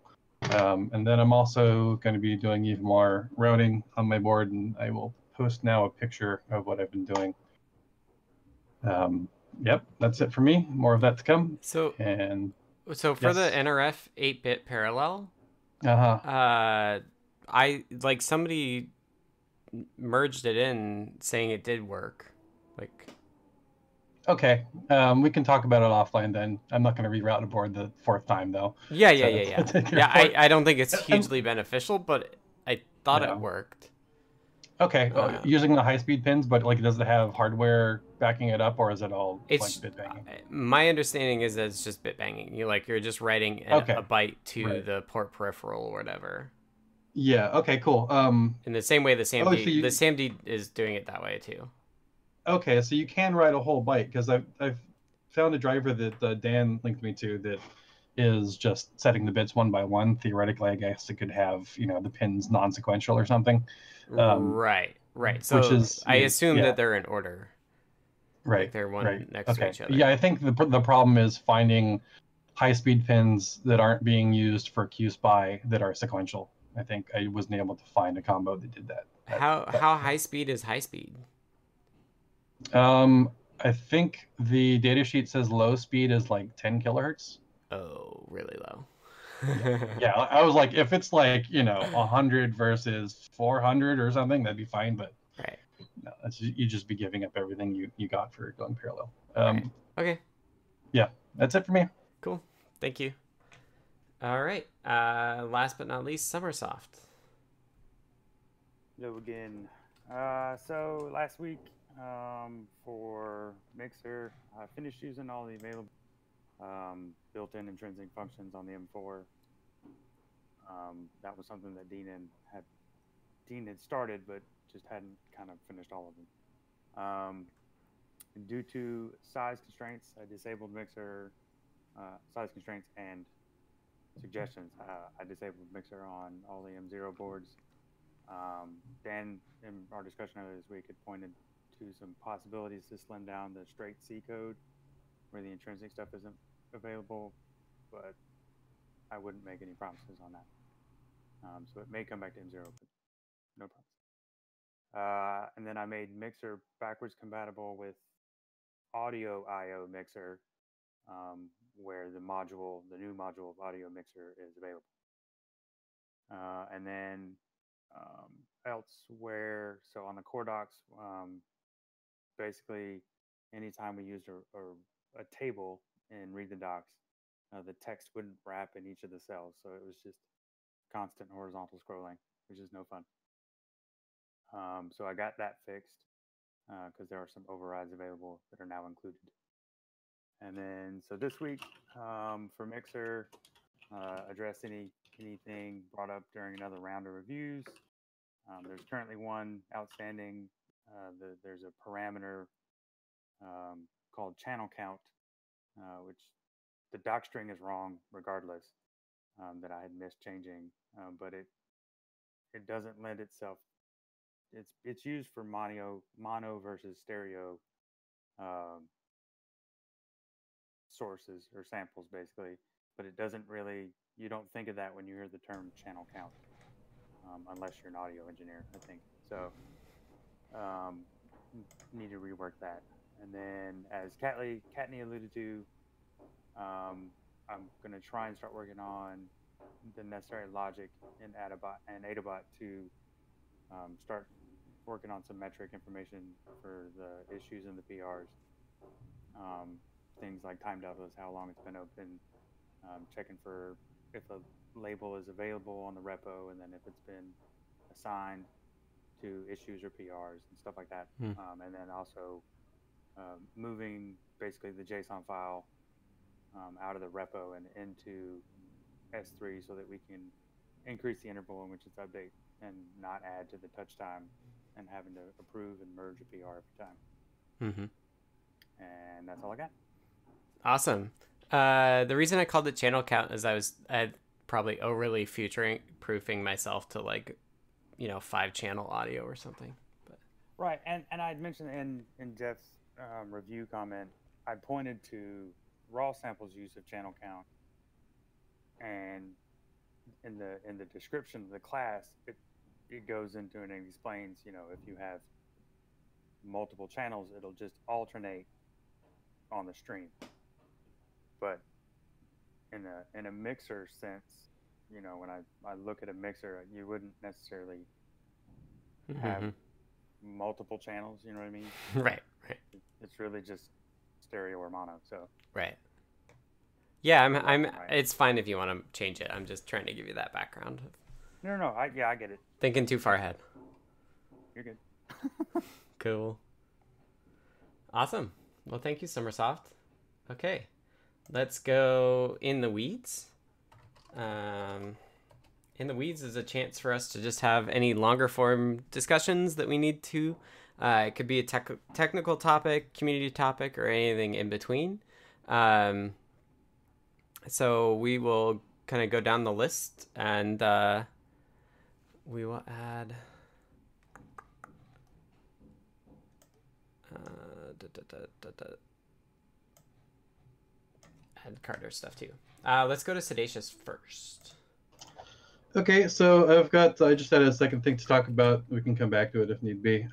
And then I'm also going to be doing even more routing on my board, and I will post now a picture of what I've been doing. Yep, that's it for me. More of that to come. So for the NRF 8-bit parallel, I like somebody merged it in saying it did work. Like, okay, we can talk about it offline then. I'm not going to reroute the board the fourth time though. Yeah. I don't think it's hugely beneficial, but I thought it worked. Okay, using the high-speed pins, but like, does it have hardware backing it up, or is it all like bit banging? My understanding is that it's just bit banging. You're just writing a byte to the port peripheral or whatever. Yeah. Okay. Cool. In the same way, the SAMD the SAMD is doing it that way too. Okay, so you can write a whole byte, because I've found a driver that Dan linked me to that is just setting the bits one by one. Theoretically, I guess it could have, the pins non-sequential or something. Right. So I assume that they're in order. Right. Like they're next to each other. Yeah, I think the problem is finding high-speed pins that aren't being used for QSPI that are sequential. I think I wasn't able to find a combo that did that. How high-speed is high-speed? I think the datasheet says low-speed is like 10 kilohertz. Oh, really low. Yeah, I was like, if it's like, 100 versus 400 or something, that'd be fine. But no, you'd just be giving up everything you got for going parallel. Okay. Yeah, that's it for me. Cool. Thank you. All right. Last but not least, Summersoft. Hello again. So last week for Mixer, I finished using all the available built-in intrinsic functions on the M4. That was something that Dean had started, but just hadn't kind of finished all of them. Due to size constraints, I disabled Mixer size constraints and suggestions. I disabled mixer on all the M0 boards. Dan, in our discussion earlier this week, had pointed to some possibilities to slim down the straight C code where the intrinsic stuff isn't available, but I wouldn't make any promises on that. So it may come back to M0, but no promise. And then I made Mixer backwards compatible with Audio IO Mixer, where the new module of Audio Mixer is available. And then elsewhere, so on the core docs, basically anytime we used a table and read the docs, the text wouldn't wrap in each of the cells, so it was just constant horizontal scrolling, which is no fun. So I got that fixed because there are some overrides available that are now included. And then, so this week for Mixer, addressed anything brought up during another round of reviews. There's currently one outstanding. There's a parameter called channel count, which the doc string is wrong regardless, that I had missed changing, but it doesn't lend itself. It's used for mono versus stereo sources or samples, basically. But it doesn't really, you don't think of that when you hear the term channel count, unless you're an audio engineer, I think. So need to rework that. And then, as Katni alluded to, I'm going to try and start working on the necessary logic in Adabot to start working on some metric information for the issues in the PRs. Things like time deltas, how long it's been open, checking for if a label is available on the repo, and then if it's been assigned to issues or PRs and stuff like that. Mm. And then also moving basically the JSON file out of the repo and into S3 so that we can increase the interval in which it's updated and not add to the touch time and having to approve and merge a PR every time. Mm-hmm. And that's all I got. Awesome. The reason I called it channel count is I probably overly future-proofing myself to, like, you know, 5-channel audio or something. But. Right, and I'd mentioned in Jeff's review comment, I pointed to raw samples use of channel count, and in the description of the class, it goes into and it explains, you know, if you have multiple channels, it'll just alternate on the stream. But in a mixer sense, you know, when I look at a mixer, you wouldn't necessarily have mm-hmm. multiple channels, you know what I mean? Right. It's really just stereo or mono, so. Right. Yeah, I'm. It's fine if you want to change it. I'm just trying to give you that background. No. I get it. Thinking too far ahead. You're good. Cool. Awesome. Well, thank you, Summersoft. Okay, let's go in the weeds. In the weeds is a chance for us to just have any longer form discussions that we need to. It could be a technical topic, community topic, or anything in between. So we will kind of go down the list, and we will add add Carter stuff too. Let's go to Sedacious first. Okay, so I just had a second thing to talk about. We can come back to it if need be.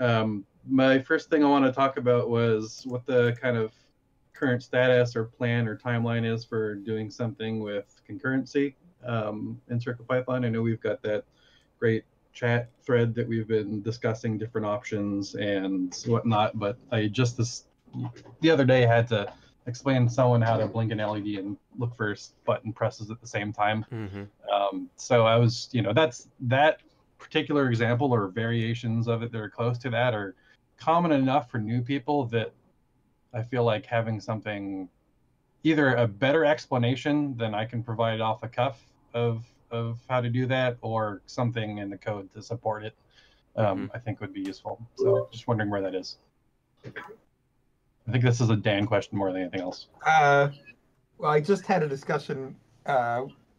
My first thing I want to talk about was what the kind of current status or plan or timeline is for doing something with concurrency in CircuitPython. I know we've got that great chat thread that we've been discussing different options and whatnot, but I just the other day had to explain to someone how to blink an LED and look for button presses at the same time. Mm-hmm. So I was, you know, that particular example or variations of it that are close to that are common enough for new people that I feel like having something, either a better explanation than I can provide off the cuff of how to do that, or something in the code to support it, I think would be useful. So just wondering where that is. I think this is a Dan question more than anything else. Well, I just had a discussion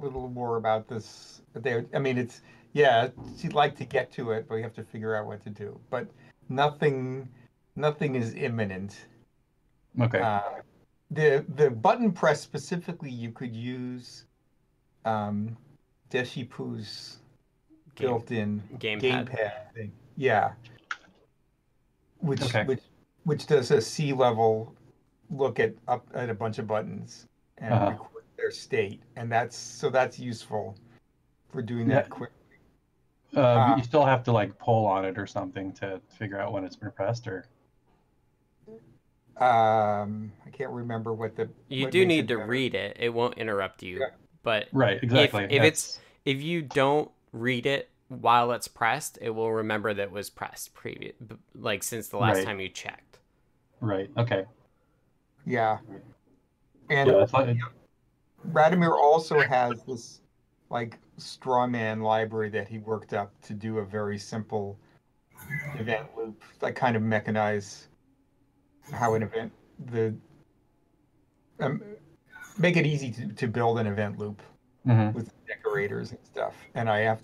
little more about this. But they, I mean, it's, yeah, she'd like to get to it, but we have to figure out what to do. But nothing is imminent. Okay. The button press specifically, you could use Deshipu's built-in gamepad thing. Yeah. Which does a C-level look at a bunch of buttons and record their state, and that's useful for doing that quickly. But you still have to like pull on it or something to figure out when it's been pressed, or I can't remember what the. You do need to read it; it won't interrupt you. Yeah. But right, exactly. If you don't read it while it's pressed, it will remember that it was pressed previous, like since the last time you checked. Right. Okay. Yeah. And Radomir also has this like straw man library that he worked up to do a very simple event loop, like kind of mechanize how an event make it easy to build an event loop with decorators and stuff. And it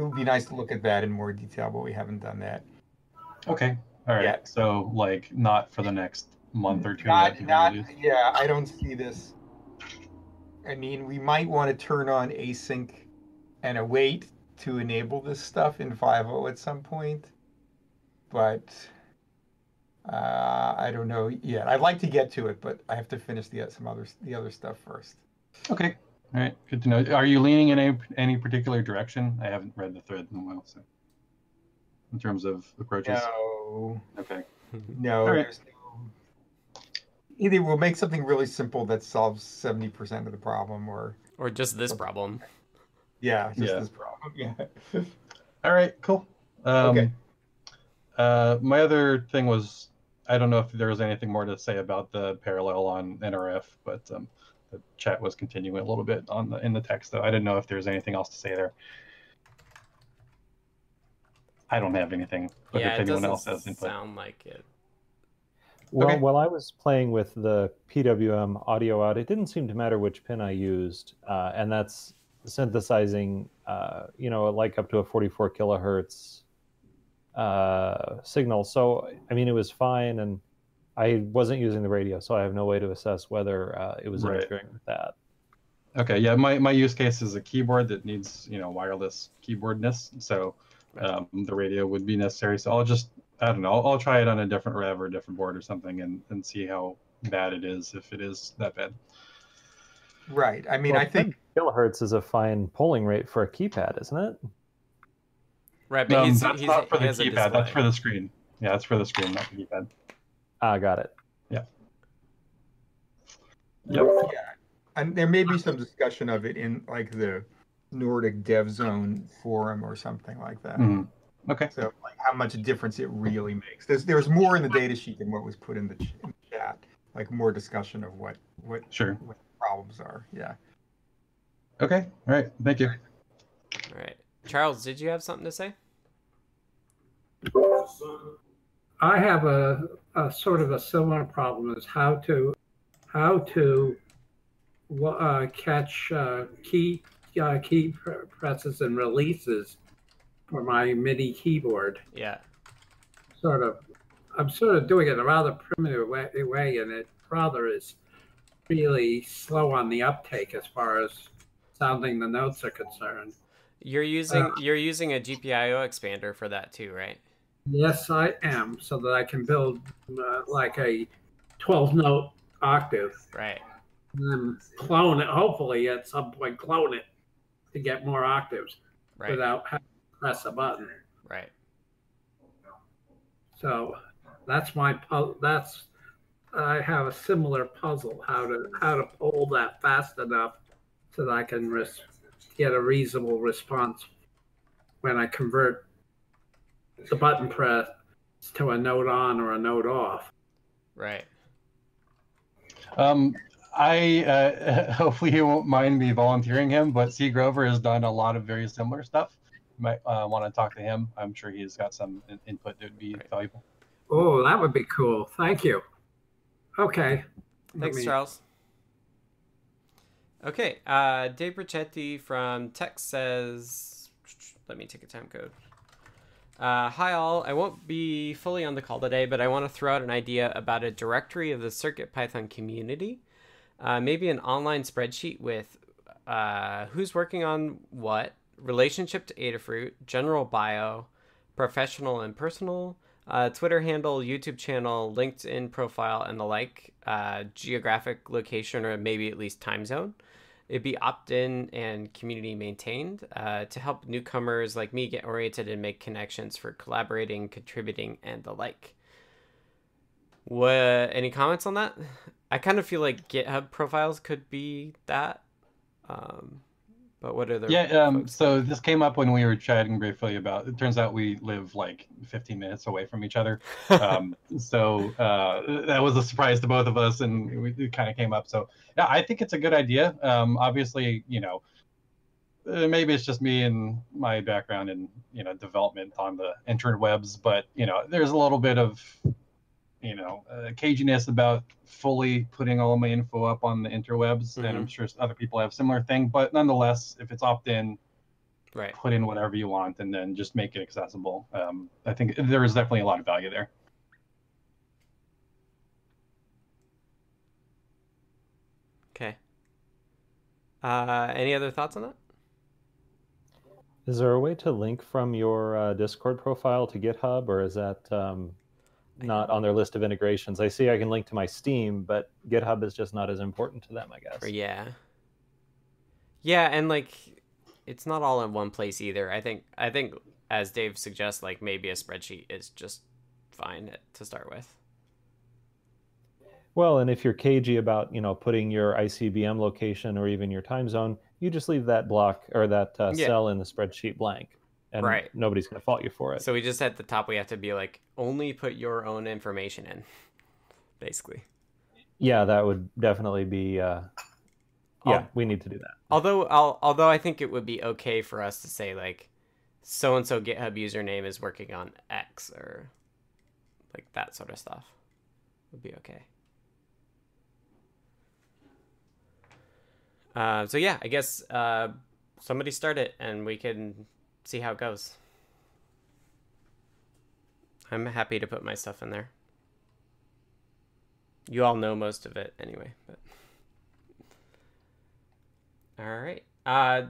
would be nice to look at that in more detail, but we haven't done that. Okay. All right. Yet. So like not for the next month or two. Yeah, I don't see this. I mean, we might want to turn on async and await to enable this stuff in 5.0 at some point, but I don't know yet. I'd like to get to it, but I have to finish the other stuff first. Okay, all right, good to know. Are you leaning in any particular direction? I haven't read the thread in a while, so in terms of approaches. No. Okay. No. All right. Either we'll make something really simple that solves 70% of the problem, or just this problem. Yeah, this problem. Yeah. All right, cool. Okay. My other thing was, I don't know if there was anything more to say about the parallel on NRF, but the chat was continuing a little bit in the text, though. I didn't know if there was anything else to say there. I don't have anything, but if anyone else has input. Sound like it. Well, while I was playing with the PWM audio out, it didn't seem to matter which pin I used, and that's synthesizing, like up to a 44 kilohertz signal. So, I mean, it was fine, and I wasn't using the radio, so I have no way to assess whether it was interfering with that. Okay, yeah, my use case is a keyboard that needs, wireless keyboardness, so the radio would be necessary. So I'll just... I don't know. I'll try it on a different rev or a different board or something and see how bad it is, if it is that bad. Right. I mean, I think kilohertz is a fine polling rate for a keypad, isn't it? Right, but that's not for the keypad. That's for the screen. Yeah, that's for the screen, not the keypad. Ah, got it. Yeah. Yep. Yeah. And there may be some discussion of it in like the Nordic Dev Zone forum or something like that. Mm-hmm. Okay. So, like, how much difference it really makes. There's more in the data sheet than what was put in the chat. Like more discussion of what problems are. Yeah. Okay. All right. Thank you. All right, Charles, did you have something to say? I have a sort of a similar problem: is how to catch key presses and releases. For my MIDI keyboard, I'm sort of doing it in a rather primitive way, and it rather is really slow on the uptake as far as sounding the notes are concerned. You're using a GPIO expander for that too, right? Yes, I am, so that I can build like a 12-note octave, right? And then clone it. Hopefully, at some point, clone it to get more octaves without having press a button, right? So that's my puzzle. I have a similar puzzle: how to pull that fast enough so that I can get a reasonable response when I convert the button press to a note on or a note off. Right. I hopefully you won't mind me volunteering him, but C. Grover has done a lot of very similar stuff. Might want to talk to him. I'm sure he's got some input that would be valuable. Oh, that would be cool. Thank you. Okay. Thanks, Charles. Okay, De Brichetti from Tech says, let me take a time code. Hi all, I won't be fully on the call today, but I want to throw out an idea about a directory of the CircuitPython community. Maybe an online spreadsheet with who's working on what, relationship to Adafruit, general bio, professional and personal, Twitter handle, YouTube channel, LinkedIn profile, and the like, geographic location, or maybe at least time zone. It'd be opt-in and community maintained to help newcomers like me get oriented and make connections for collaborating, contributing, and the like. What, any comments on that? I kind of feel like GitHub profiles could be that. But what are the so this came up when we were chatting briefly about, it turns out we live like 15 minutes away from each other. So that was a surprise to both of us, and it kind of came up. So yeah, I think it's a good idea. Obviously, you know, maybe it's just me and my background in, you know, development on the interwebs, but you know, there's a little bit of, you know, caginess about fully putting all my info up on the interwebs, and I'm sure other people have similar thing. But nonetheless, if it's opt-in, right, put in whatever you want, and then just make it accessible. I think there is definitely a lot of value there. Okay. Any other thoughts on that? Is there a way to link from your Discord profile to GitHub, or is that not on their list of integrations? I see I can link to my Steam, but GitHub is just not as important to them, I guess. Yeah. Yeah, and like it's not all in one place either. I think as Dave suggests, like maybe a spreadsheet is just fine to start with. Well, and if you're cagey about, you know, putting your ICBM location or even your time zone, you just leave that block or that cell in the spreadsheet blank. And right, nobody's going to fault you for it. So we just at the top, we have to be like, only put your own information in, basically. Yeah, that would definitely be, yeah, we need to do that. Although I think it would be okay for us to say like, so-and-so GitHub username is working on X, or like that sort of stuff would be okay. So yeah, I guess somebody start it and we can see how it goes. I'm happy to put my stuff in there. You all know most of it anyway, but all right.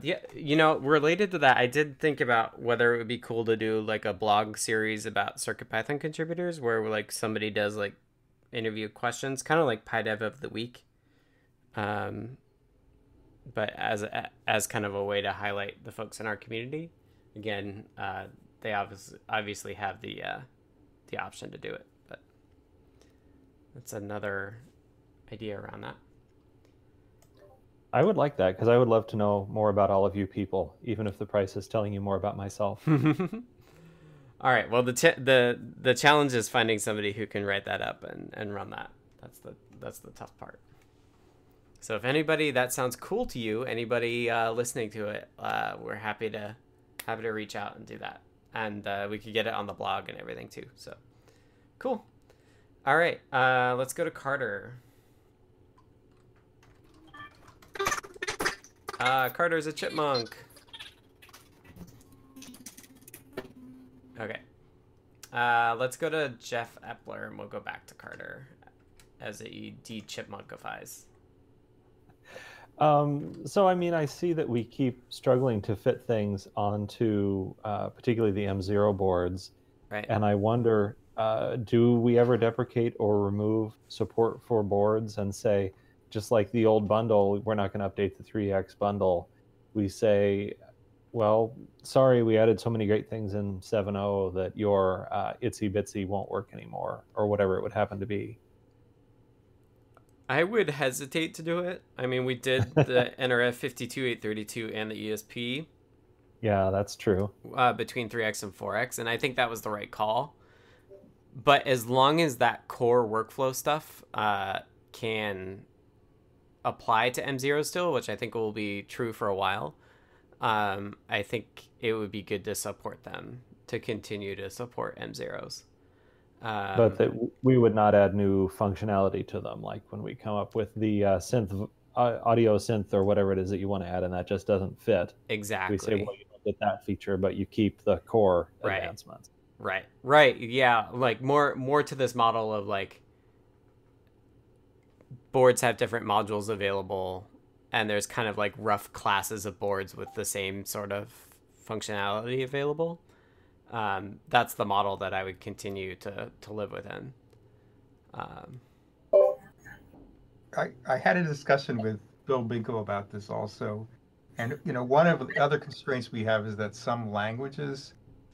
Yeah, you know, related to that, I did think about whether it would be cool to do like a blog series about CircuitPython contributors where like somebody does like interview questions, kind of like PyDev of the week. But as kind of a way to highlight the folks in our community. Again, they obviously have the option to do it, but that's another idea around that. I would like that, because I would love to know more about all of you people, even if the price is telling you more about myself. All right. Well, the challenge is finding somebody who can write that up and run that. That's the tough part. So if anybody, that sounds cool to you, anybody listening to it, we're happy to reach out and do that. And we could get it on the blog and everything too. So cool. All right. Let's go to Carter. Carter's a chipmunk. Okay. Let's go to Jeff Epler, and we'll go back to Carter as it de-chipmunkifies. So, I mean, I see that we keep struggling to fit things onto particularly the M0 boards. Right. And I wonder, do we ever deprecate or remove support for boards and say, just like the old bundle, we're not going to update the 3X bundle. We say, well, sorry, we added so many great things in 7.0 that your itsy bitsy won't work anymore, or whatever it would happen to be. I would hesitate to do it. I mean, we did the NRF 52832 and the ESP. Yeah, that's true. Between 3X and 4X, and I think that was the right call. But as long as that core workflow stuff can apply to M0 still, which I think will be true for a while, I think it would be good to support them, to continue to support M0s. But that we would not add new functionality to them, like when we come up with the synth audio synth or whatever it is that you want to add, and that just doesn't fit. Exactly. We say, well, you don't get that feature, but you keep the core advancements. Right. Right. Yeah. Like more to this model of like boards have different modules available, and there's kind of like rough classes of boards with the same sort of functionality available. That's the model that I would continue to live within. I had a discussion with Bill Binko about this also. And, you know, one of the other constraints we have is that some languages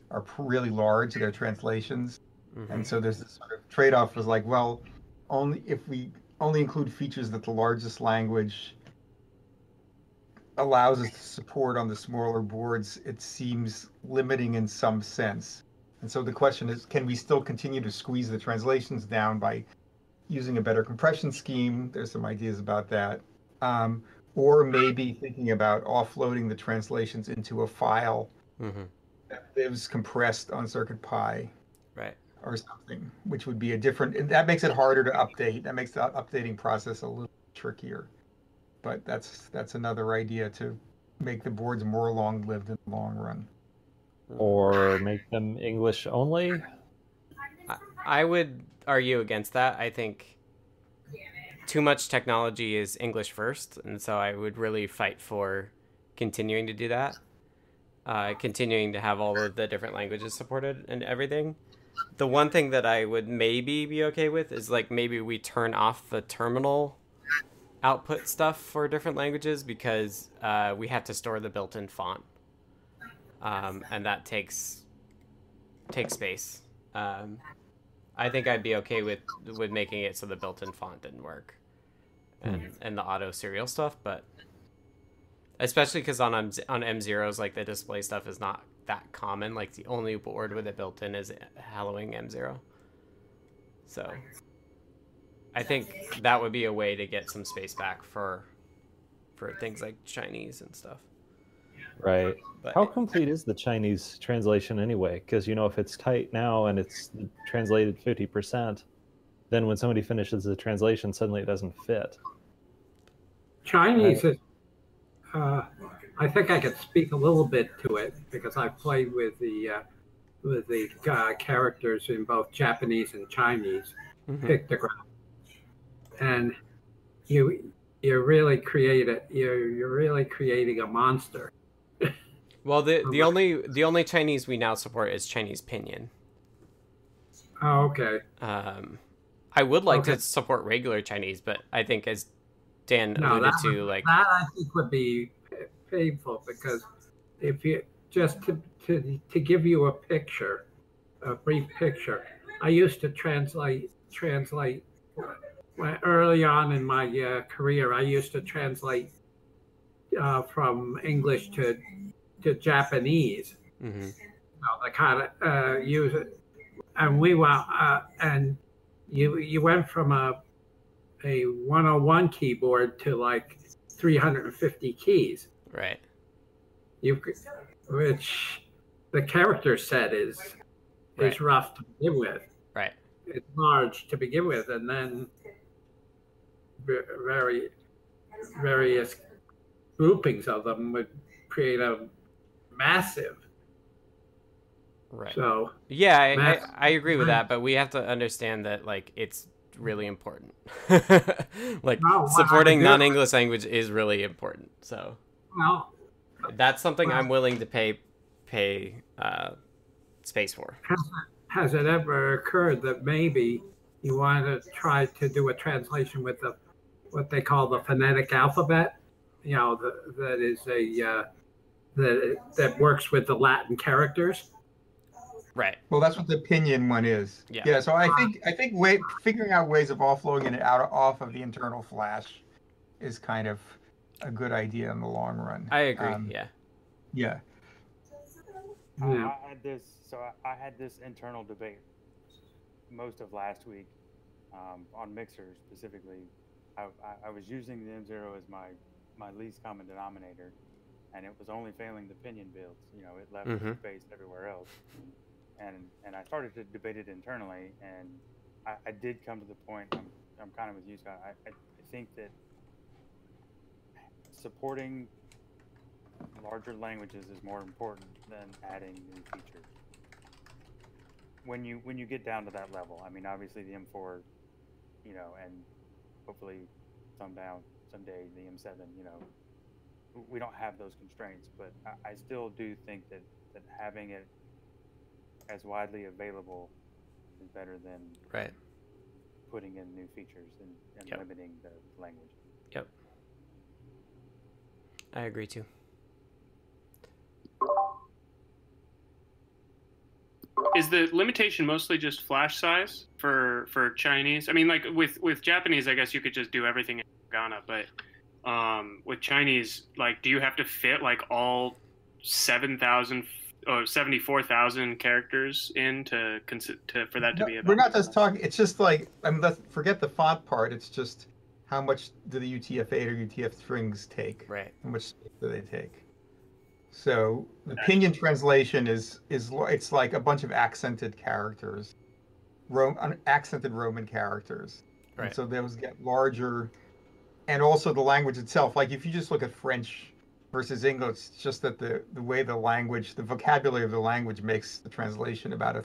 are really large, their translations. Mm-hmm. And so there's this sort of trade-off was like, well, only if we only include features that the largest language allows us to support on the smaller boards, it seems limiting in some sense. And so the question is, can we still continue to squeeze the translations down by using a better compression scheme? There's some ideas about that. Or maybe thinking about offloading the translations into a file that lives compressed on CircuitPy or something, which would be a different, and that makes it harder to update. That makes the updating process a little trickier. But that's another idea to make the boards more long-lived in the long run. Or make them English only? I would argue against that. I think too much technology is English first, and so I would really fight for continuing to do that, continuing to have all of the different languages supported and everything. The one thing that I would maybe be okay with is like maybe we turn off the terminal output stuff for different languages because we have to store the built-in font, and that takes space. I think I'd be okay with making it so the built-in font didn't work, and the auto serial stuff, but especially because on M0s, like the display stuff is not that common. Like the only board with it built in is Halloween M0, so I think that would be a way to get some space back for things like Chinese and stuff. Right. But how complete is the Chinese translation anyway? Because, you know, if it's tight now and it's translated 50%, then when somebody finishes the translation, suddenly it doesn't fit. Chinese is, I think I could speak a little bit to it because I played with the characters in both Japanese and Chinese pictograms, and you're really creating a monster. Well, the only Chinese we now support is Chinese Pinyin. Oh, okay. I would like to support regular Chinese, but I think as Dan alluded to, like that I think would be painful because if you just to give you a picture, a brief picture, I used to translate early on in my career. I used to translate from English to Japanese, the kind of use it, and we were and you went from a 101 keyboard to like 350 keys. Right. Which the character set is rough to begin with. Right. It's large to begin with, and then various groupings of them would create a massive. Right. So yeah, I agree with that, but we have to understand that like it's really important. Like supporting non-English language is really important. So that's something I'm willing to pay space for. Has it ever occurred that maybe you want to try to do a translation with the what they call the phonetic alphabet? You know, that is a that works with the Latin characters. Right. Well, that's what the Pinyin one is. Yeah. Yeah. So I think figuring out ways of offloading it off of the internal flash is kind of a good idea in the long run. I agree. Yeah. I had this internal debate most of last week on Mixer specifically. I was using the M0 as my least common denominator, and it was only failing the Pinyin builds. You know, it left space everywhere else. And I started to debate it internally, and I did come to the point, I'm kind of with you, Scott. I think that supporting larger languages is more important than adding new features. When you get down to that level, I mean, obviously the M4, you know, and hopefully someday the M7, you know, we don't have those constraints, but I still do think that having it as widely available is better than right. putting in new features and yep. limiting the language. Yep. I agree too. Is the limitation mostly just flash size for Chinese? I mean, like with Japanese, I guess you could just do everything in Ghana, but with Chinese, like, do you have to fit like all 7,000 or 74,000 characters in for that to be? We're not just talking. It's just like, I mean, forget the font part. It's just how much do the UTF-8 or UTF strings take? Right. How much do they take? So the pinyin translation is it's like a bunch of accented characters, accented Roman characters. Right. And so those get larger, and also the language itself. Like if you just look at French versus English, it's just that the way the language, the vocabulary of the language makes the translation about a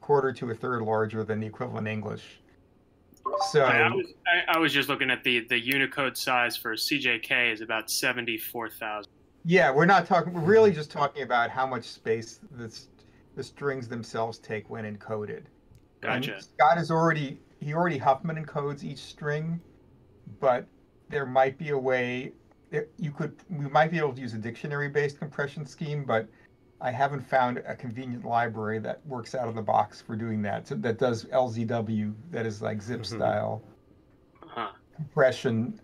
quarter to a third larger than the equivalent English. So I was just looking at the Unicode size for CJK is about 74,000. Yeah, we're not talking. We're really just talking about how much space the strings themselves take when encoded. Gotcha. And Scott is already Huffman encodes each string, but there might be a way that we might be able to use a dictionary-based compression scheme, but I haven't found a convenient library that works out of the box for doing that. So that does LZW, that is like zip style compression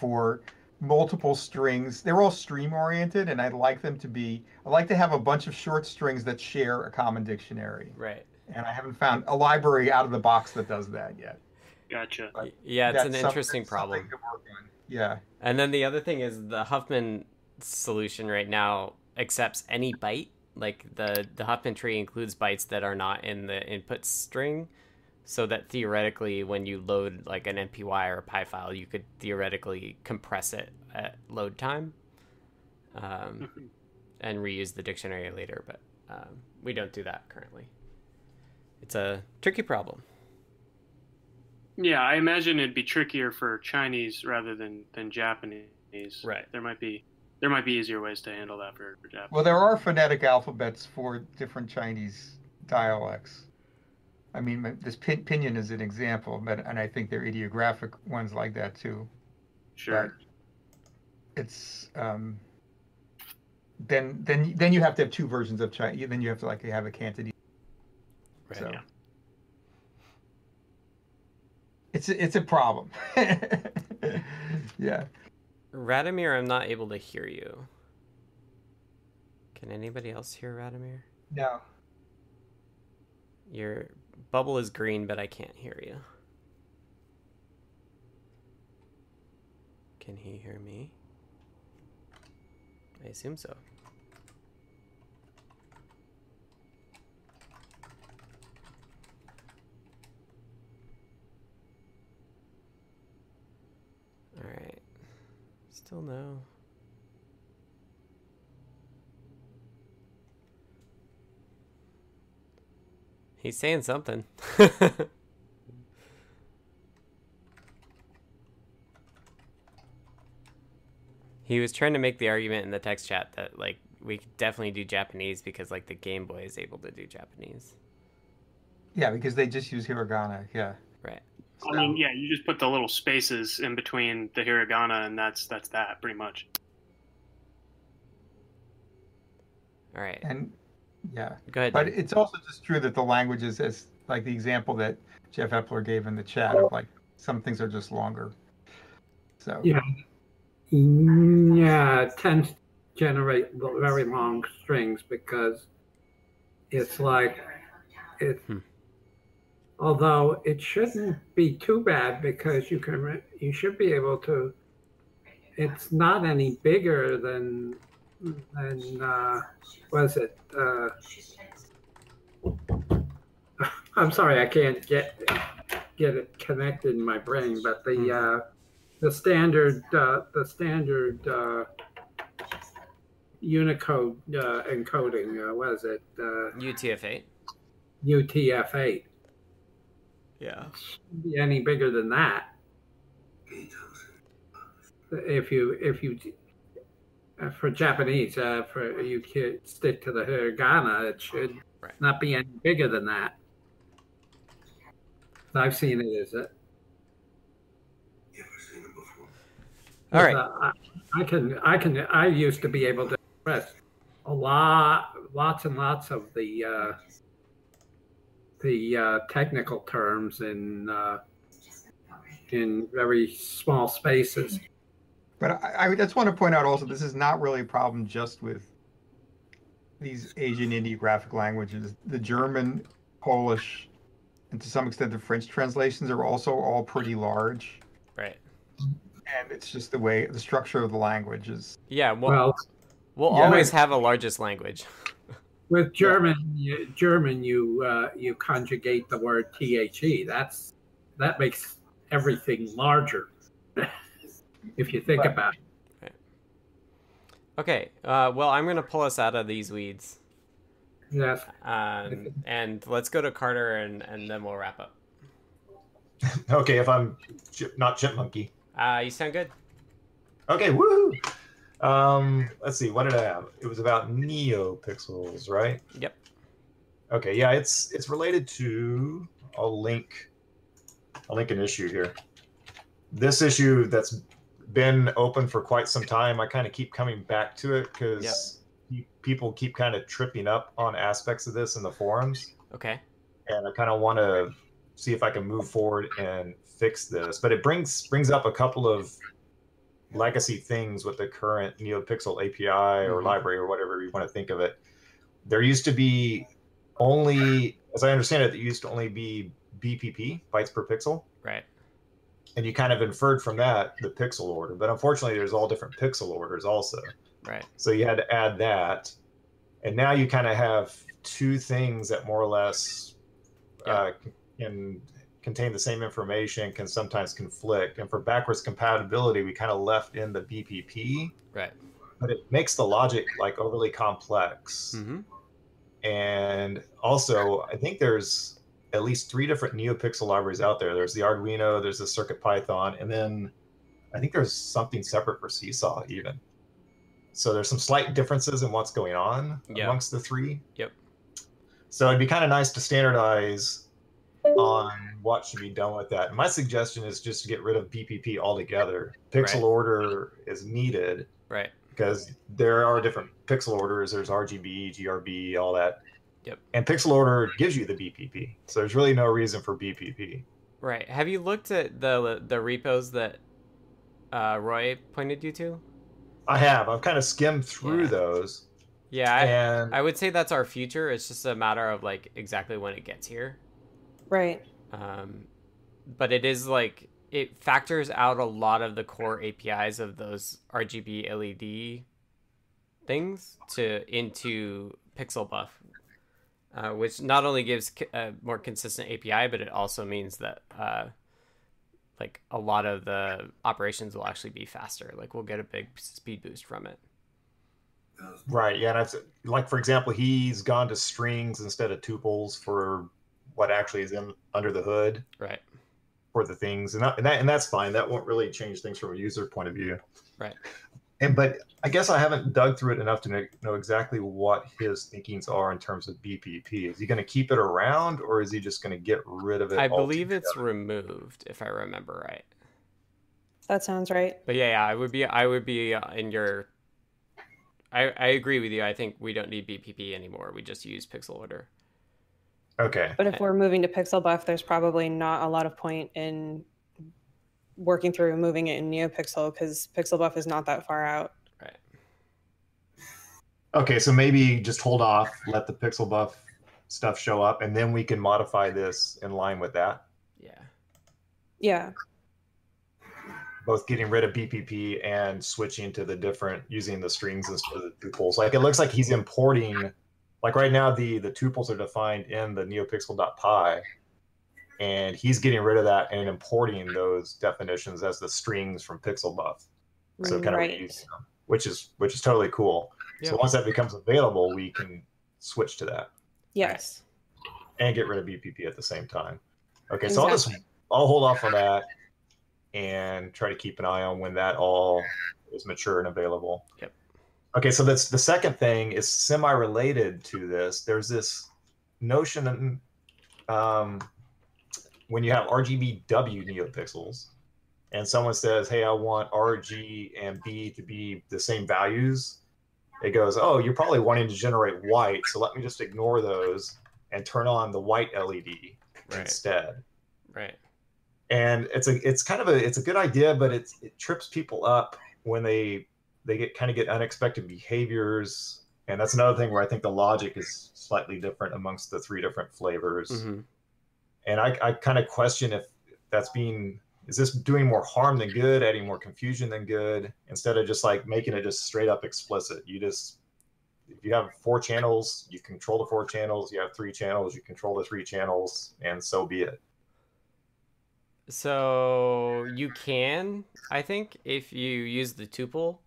for multiple strings. They're all stream oriented, and I'd like them to be. I'd like to have a bunch of short strings that share a common dictionary. Right. And I haven't found a library out of the box that does that yet. Gotcha. But yeah, it's an interesting problem. Yeah. And then the other thing is the Huffman solution right now accepts any byte. Like the Huffman tree includes bytes that are not in the input string. So that theoretically, when you load like an MPY or a PI file, you could theoretically compress it at load time, and reuse the dictionary later. But we don't do that currently. It's a tricky problem. Yeah, I imagine it'd be trickier for Chinese rather than Japanese. Right. There might be easier ways to handle that for Japanese. Well, there are phonetic alphabets for different Chinese dialects. I mean, this pinyin is an example, but and I think there are ideographic ones like that too. Sure. But it's then you have to have two versions of Chinese. Then you have to like have a Cantonese. Right. So. Yeah. It's a problem. Yeah. Radomir, I'm not able to hear you. Can anybody else hear Radomir? No. Your bubble is green, but I can't hear you. Can he hear me? I assume so. All right. Still no. He's saying something. He was trying to make the argument in the text chat that like we could definitely do Japanese because like the Game Boy is able to do Japanese. Yeah, because they just use hiragana. Yeah. Right. So, I mean, yeah, you just put the little spaces in between the hiragana, and that's that pretty much. All right. And. Yeah, go ahead, but it's also just true that the languages, as like the example that Jeff Epler gave in the chat, of like some things are just longer. So yeah, it tends to generate very long strings because it's like it. Although it shouldn't be too bad because you should be able to. It's not any bigger than. And was it? I'm sorry, I can't get it connected in my brain. But the the standard Unicode encoding. What is it? UTF-8. UTF-8. Yeah. Shouldn't be any bigger than that? If you for Japanese, for you could stick to the hiragana, it should not be any bigger than that. I've seen it as it. Yeah, I've seen it before. All right. I used to be able to express lots and lots of the technical terms in very small spaces. But I just want to point out also, this is not really a problem just with these Asian Indian graphic languages. The German, Polish, and to some extent the French translations are also all pretty large. Right. And it's just the way, the structure of the language is. Yeah, we'll always have a largest language. With German, you conjugate the word THE. That makes everything larger. If you think about it. Okay. Well, I'm going to pull us out of these weeds. Yes. And let's go to Carter, and then we'll wrap up. Okay, if I'm not chipmunky. You sound good. Okay, woo! Let's see. What did I have? It was about NeoPixels, right? Yep. Okay, yeah, it's related to. I'll link an issue here. This issue that's been open for quite some time. I kind of keep coming back to it because people keep kind of tripping up on aspects of this in the forums. Okay. And I kind of want to see if I can move forward and fix this. But it brings up a couple of legacy things with the current NeoPixel API or library or whatever you want to think of it. There used to be only, as I understand it, there used to only be BPP, bytes per pixel. Right. And you kind of inferred from that the pixel order, but unfortunately there's all different pixel orders also. Right. So you had to add that. And now you kind of have two things that more or less can contain the same information, can sometimes conflict. And for backwards compatibility, we kind of left in the BPP. Right. But it makes the logic like overly complex. Mm-hmm. And also I think there's at least three different NeoPixel libraries out there. There's the Arduino, there's the CircuitPython, and then I think there's something separate for Seesaw even. So there's some slight differences in what's going on amongst the three. Yep. So it'd be kind of nice to standardize on what should be done with that. And my suggestion is just to get rid of BPP altogether. Pixel order is needed. Right. Because there are different pixel orders. There's RGB, GRB, all that. Yep. And pixel order gives you the BPP, so there's really no reason for BPP. Right. Have you looked at the repos that Roy pointed you to? I have. I've kind of skimmed through those. Yeah, I would say that's our future. It's just a matter of like exactly when it gets here. Right. But it is like it factors out a lot of the core APIs of those RGB LED things into Pixelbuff. Which not only gives a more consistent API, but it also means that like a lot of the operations will actually be faster. Like we'll get a big speed boost from it. Right. Yeah. And I've, like, for example, he's gone to strings instead of tuples for what actually is under the hood. Right. For the things, and that's fine. That won't really change things from a user point of view. Right. But I guess I haven't dug through it enough to know exactly what his thinkings are in terms of BPP. Is he going to keep it around, or is he just going to get rid of it? I believe it's removed, if I remember right. That sounds right. But yeah, I would be in your. I agree with you. I think we don't need BPP anymore. We just use pixel order. Okay. But if we're moving to Pixelbuff, there's probably not a lot of point in working through and moving it in NeoPixel, because Pixelbuff is not that far out. Right. Okay, so maybe just hold off, let the Pixelbuff stuff show up, and then we can modify this in line with that. Yeah. Yeah. Both getting rid of BPP and switching to the different, using the strings instead of the tuples. Like, it looks like he's importing, like right now the tuples are defined in the NeoPixel.py. And he's getting rid of that and importing those definitions as the strings from Pixelbuff. So kind of reusing them, which is totally cool. Yeah. So once that becomes available, we can switch to that. Yes. And get rid of BPP at the same time. Okay, exactly. So I'll hold off on that and try to keep an eye on when that all is mature and available. Yep. Okay, so that's the second thing is semi-related to this. There's this notion that when you have RGBW NeoPixels, and someone says, hey, I want RG and B to be the same values, it goes, oh, you're probably wanting to generate white, so let me just ignore those and turn on the white LED instead. Right. And it's a good idea, but it trips people up when they get unexpected behaviors. And that's another thing where I think the logic is slightly different amongst the three different flavors. Mm-hmm. And I kind of question if that's is this doing more harm than good, adding more confusion than good, instead of just like making it just straight up explicit. If you have 4 channels, you control the 4 channels, you have 3 channels, you control the 3 channels, and so be it. So you can, I think, if you use the tuple,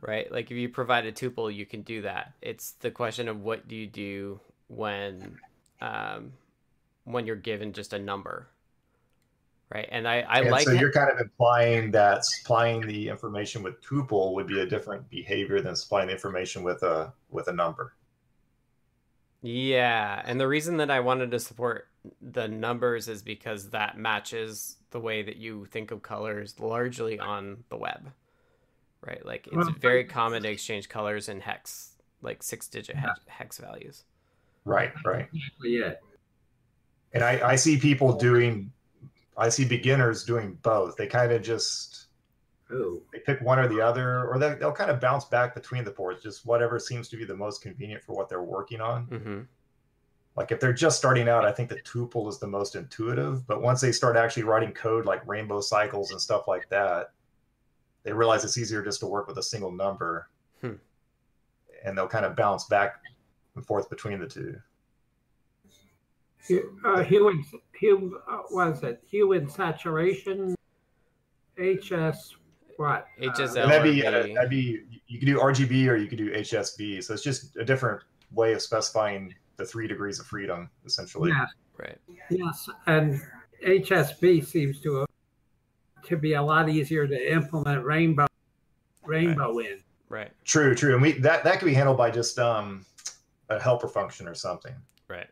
right? Like if you provide a tuple, you can do that. It's the question of what do you do when you're given just a number. Right. And I like so you're kind of implying that supplying the information with tuple would be a different behavior than supplying the information with a number. Yeah. And the reason that I wanted to support the numbers is because that matches the way that you think of colors largely on the web. Right. Like it's very common to exchange colors in hex, like 6-digit hex values. Right. Right. Yeah. And I see people doing. I see beginners doing both. They kind of just they pick one or the other, or they'll kind of bounce back between the boards, just whatever seems to be the most convenient for what they're working on. Mm-hmm. Like if they're just starting out, I think the tuple is the most intuitive, but once they start actually writing code like rainbow cycles and stuff like that, they realize it's easier just to work with a single number. Hmm. And they'll kind of bounce back and forth between the two. Hue in saturation, HS what? HSL. That'd be you could do RGB or you could do HSB. So it's just a different way of specifying the 3 degrees of freedom, essentially. Yeah. Right. Yes, and HSB seems to be a lot easier to implement rainbow in. Right. True. True. And that could be handled by just a helper function or something. Right.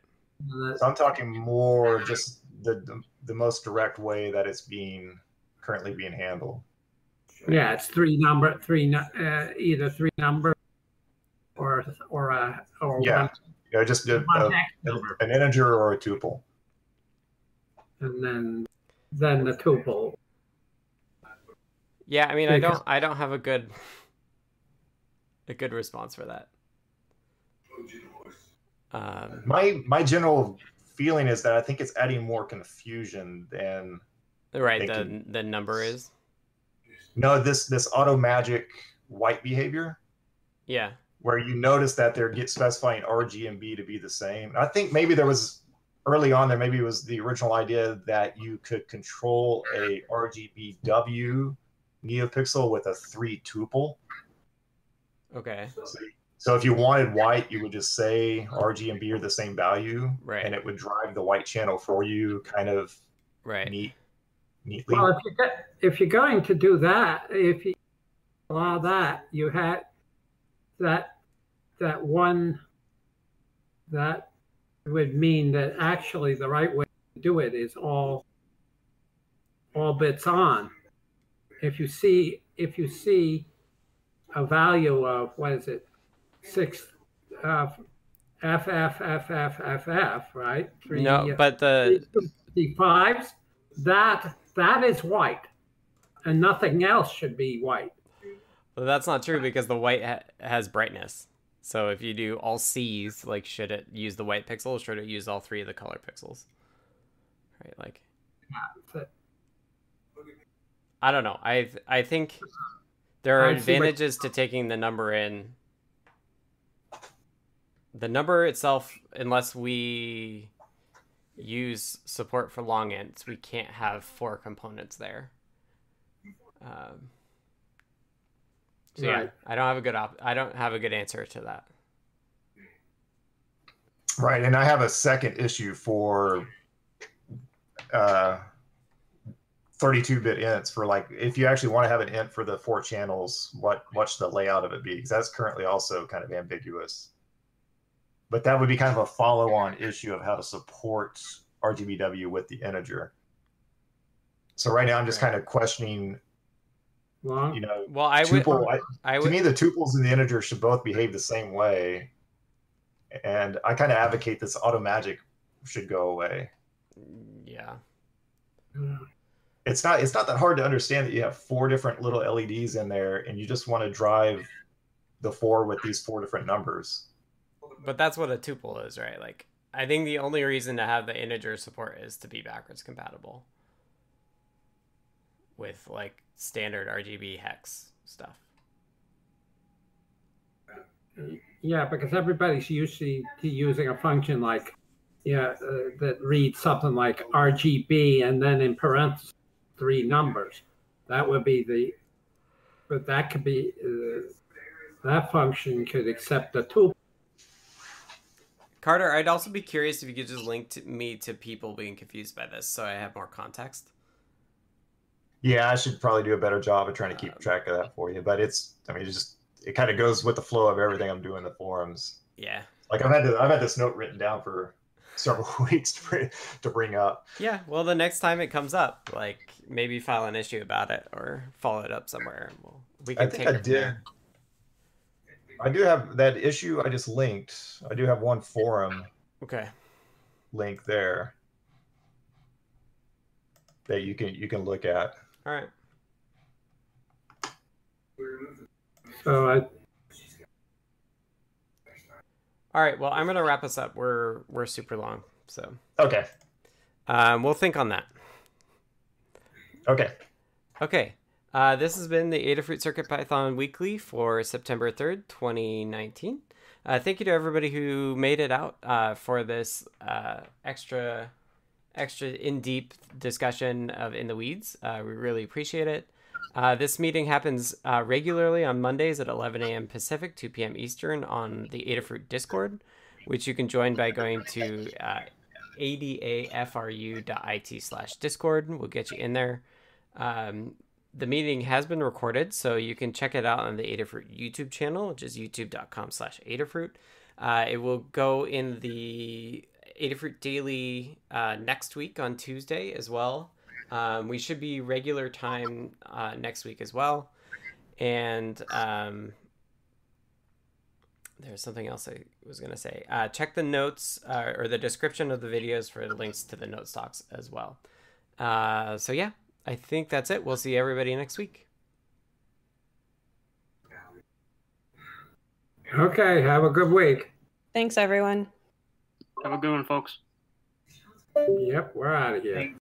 So I'm talking more just the most direct way that it's currently being handled. Yeah, it's either three number or yeah. One, you know, just an integer or a tuple. And then the tuple. Yeah, I mean, I don't have a good response for that. My general feeling is that I think it's adding more confusion than the number is. No, this auto magic white behavior. Yeah, where you notice that they're specifying RG and B to be the same. I think maybe early on, maybe it was the original idea that you could control a RGBW NeoPixel with a 3 tuple. Okay. So if you wanted white, you would just say RG and B are the same value, right? And it would drive the white channel for you, kind of neatly. Well, if you're going to do that, if you allow that, you had that would mean that actually the right way to do it is all bits on. If you see a value of what is it? 6 FF, right? 3, no, but the 3 5s, that is white, and nothing else should be white. Well, that's not true because the white has brightness. So if you do all C's, like should it use the white pixel? Or should it use all 3 of the color pixels? Right, like. Yeah, I don't know. I think there are advantages to taking the number in. The number itself, unless we use support for long ints, we can't have four components there. So right. Yeah, I don't have a good answer to that. Right, and I have a second issue for 32-bit ints for, like, if you actually want to have an int for the 4 channels, what should the layout of it be? Because that's currently also kind of ambiguous. But that would be kind of a follow-on issue of how to support RGBW with the integer. So right now I'm just kind of questioning, you know, well, to me the tuples and the integer should both behave the same way. And I kind of advocate this auto magic should go away. Yeah. It's not that hard to understand that you have 4 different little LEDs in there and you just want to drive the 4 with these 4 different numbers. But that's what a tuple is, right? Like, I think the only reason to have the integer support is to be backwards compatible with, like, standard RGB hex stuff. Yeah, because everybody's usually using a function like, that reads something like RGB and then in parentheses 3 numbers. That would be the, but that could be, that function could accept the tuple. Carter, I'd also be curious if you could just link me to people being confused by this so I have more context. Yeah, I should probably do a better job of trying to keep track of that for you. But it's, I mean, it just, it kind of goes with the flow of everything I'm doing in the forums. Yeah. Like, I've had this note written down for several weeks to bring up. Yeah, well, the next time it comes up, like, maybe file an issue about it or follow it up somewhere. We'll, we can take it there. I do have that issue I just linked. I do have one forum link there that you can look at. All right. All right. Well, I'm gonna wrap us up. We're super long, so. Okay. We'll think on that. Okay. Okay. This has been the Adafruit CircuitPython Weekly for September 3rd, 2019. Thank you to everybody who made it out for this extra in-depth discussion of In the Weeds. We really appreciate it. This meeting happens regularly on Mondays at 11 a.m. Pacific, 2 p.m. Eastern on the Adafruit Discord, which you can join by going to adafru.it/discord. We'll get you in there. The meeting has been recorded, so you can check it out on the Adafruit YouTube channel, which is youtube.com/Adafruit. It will go in the Adafruit Daily next week on Tuesday as well. We should be regular time next week as well. And there's something else I was going to say. Check the notes or the description of the videos for links to the note stocks as well. So yeah. I think that's it. We'll see everybody next week. Okay, have a good week. Thanks, everyone. Have a good one, folks. Yep, we're out of here. Thanks.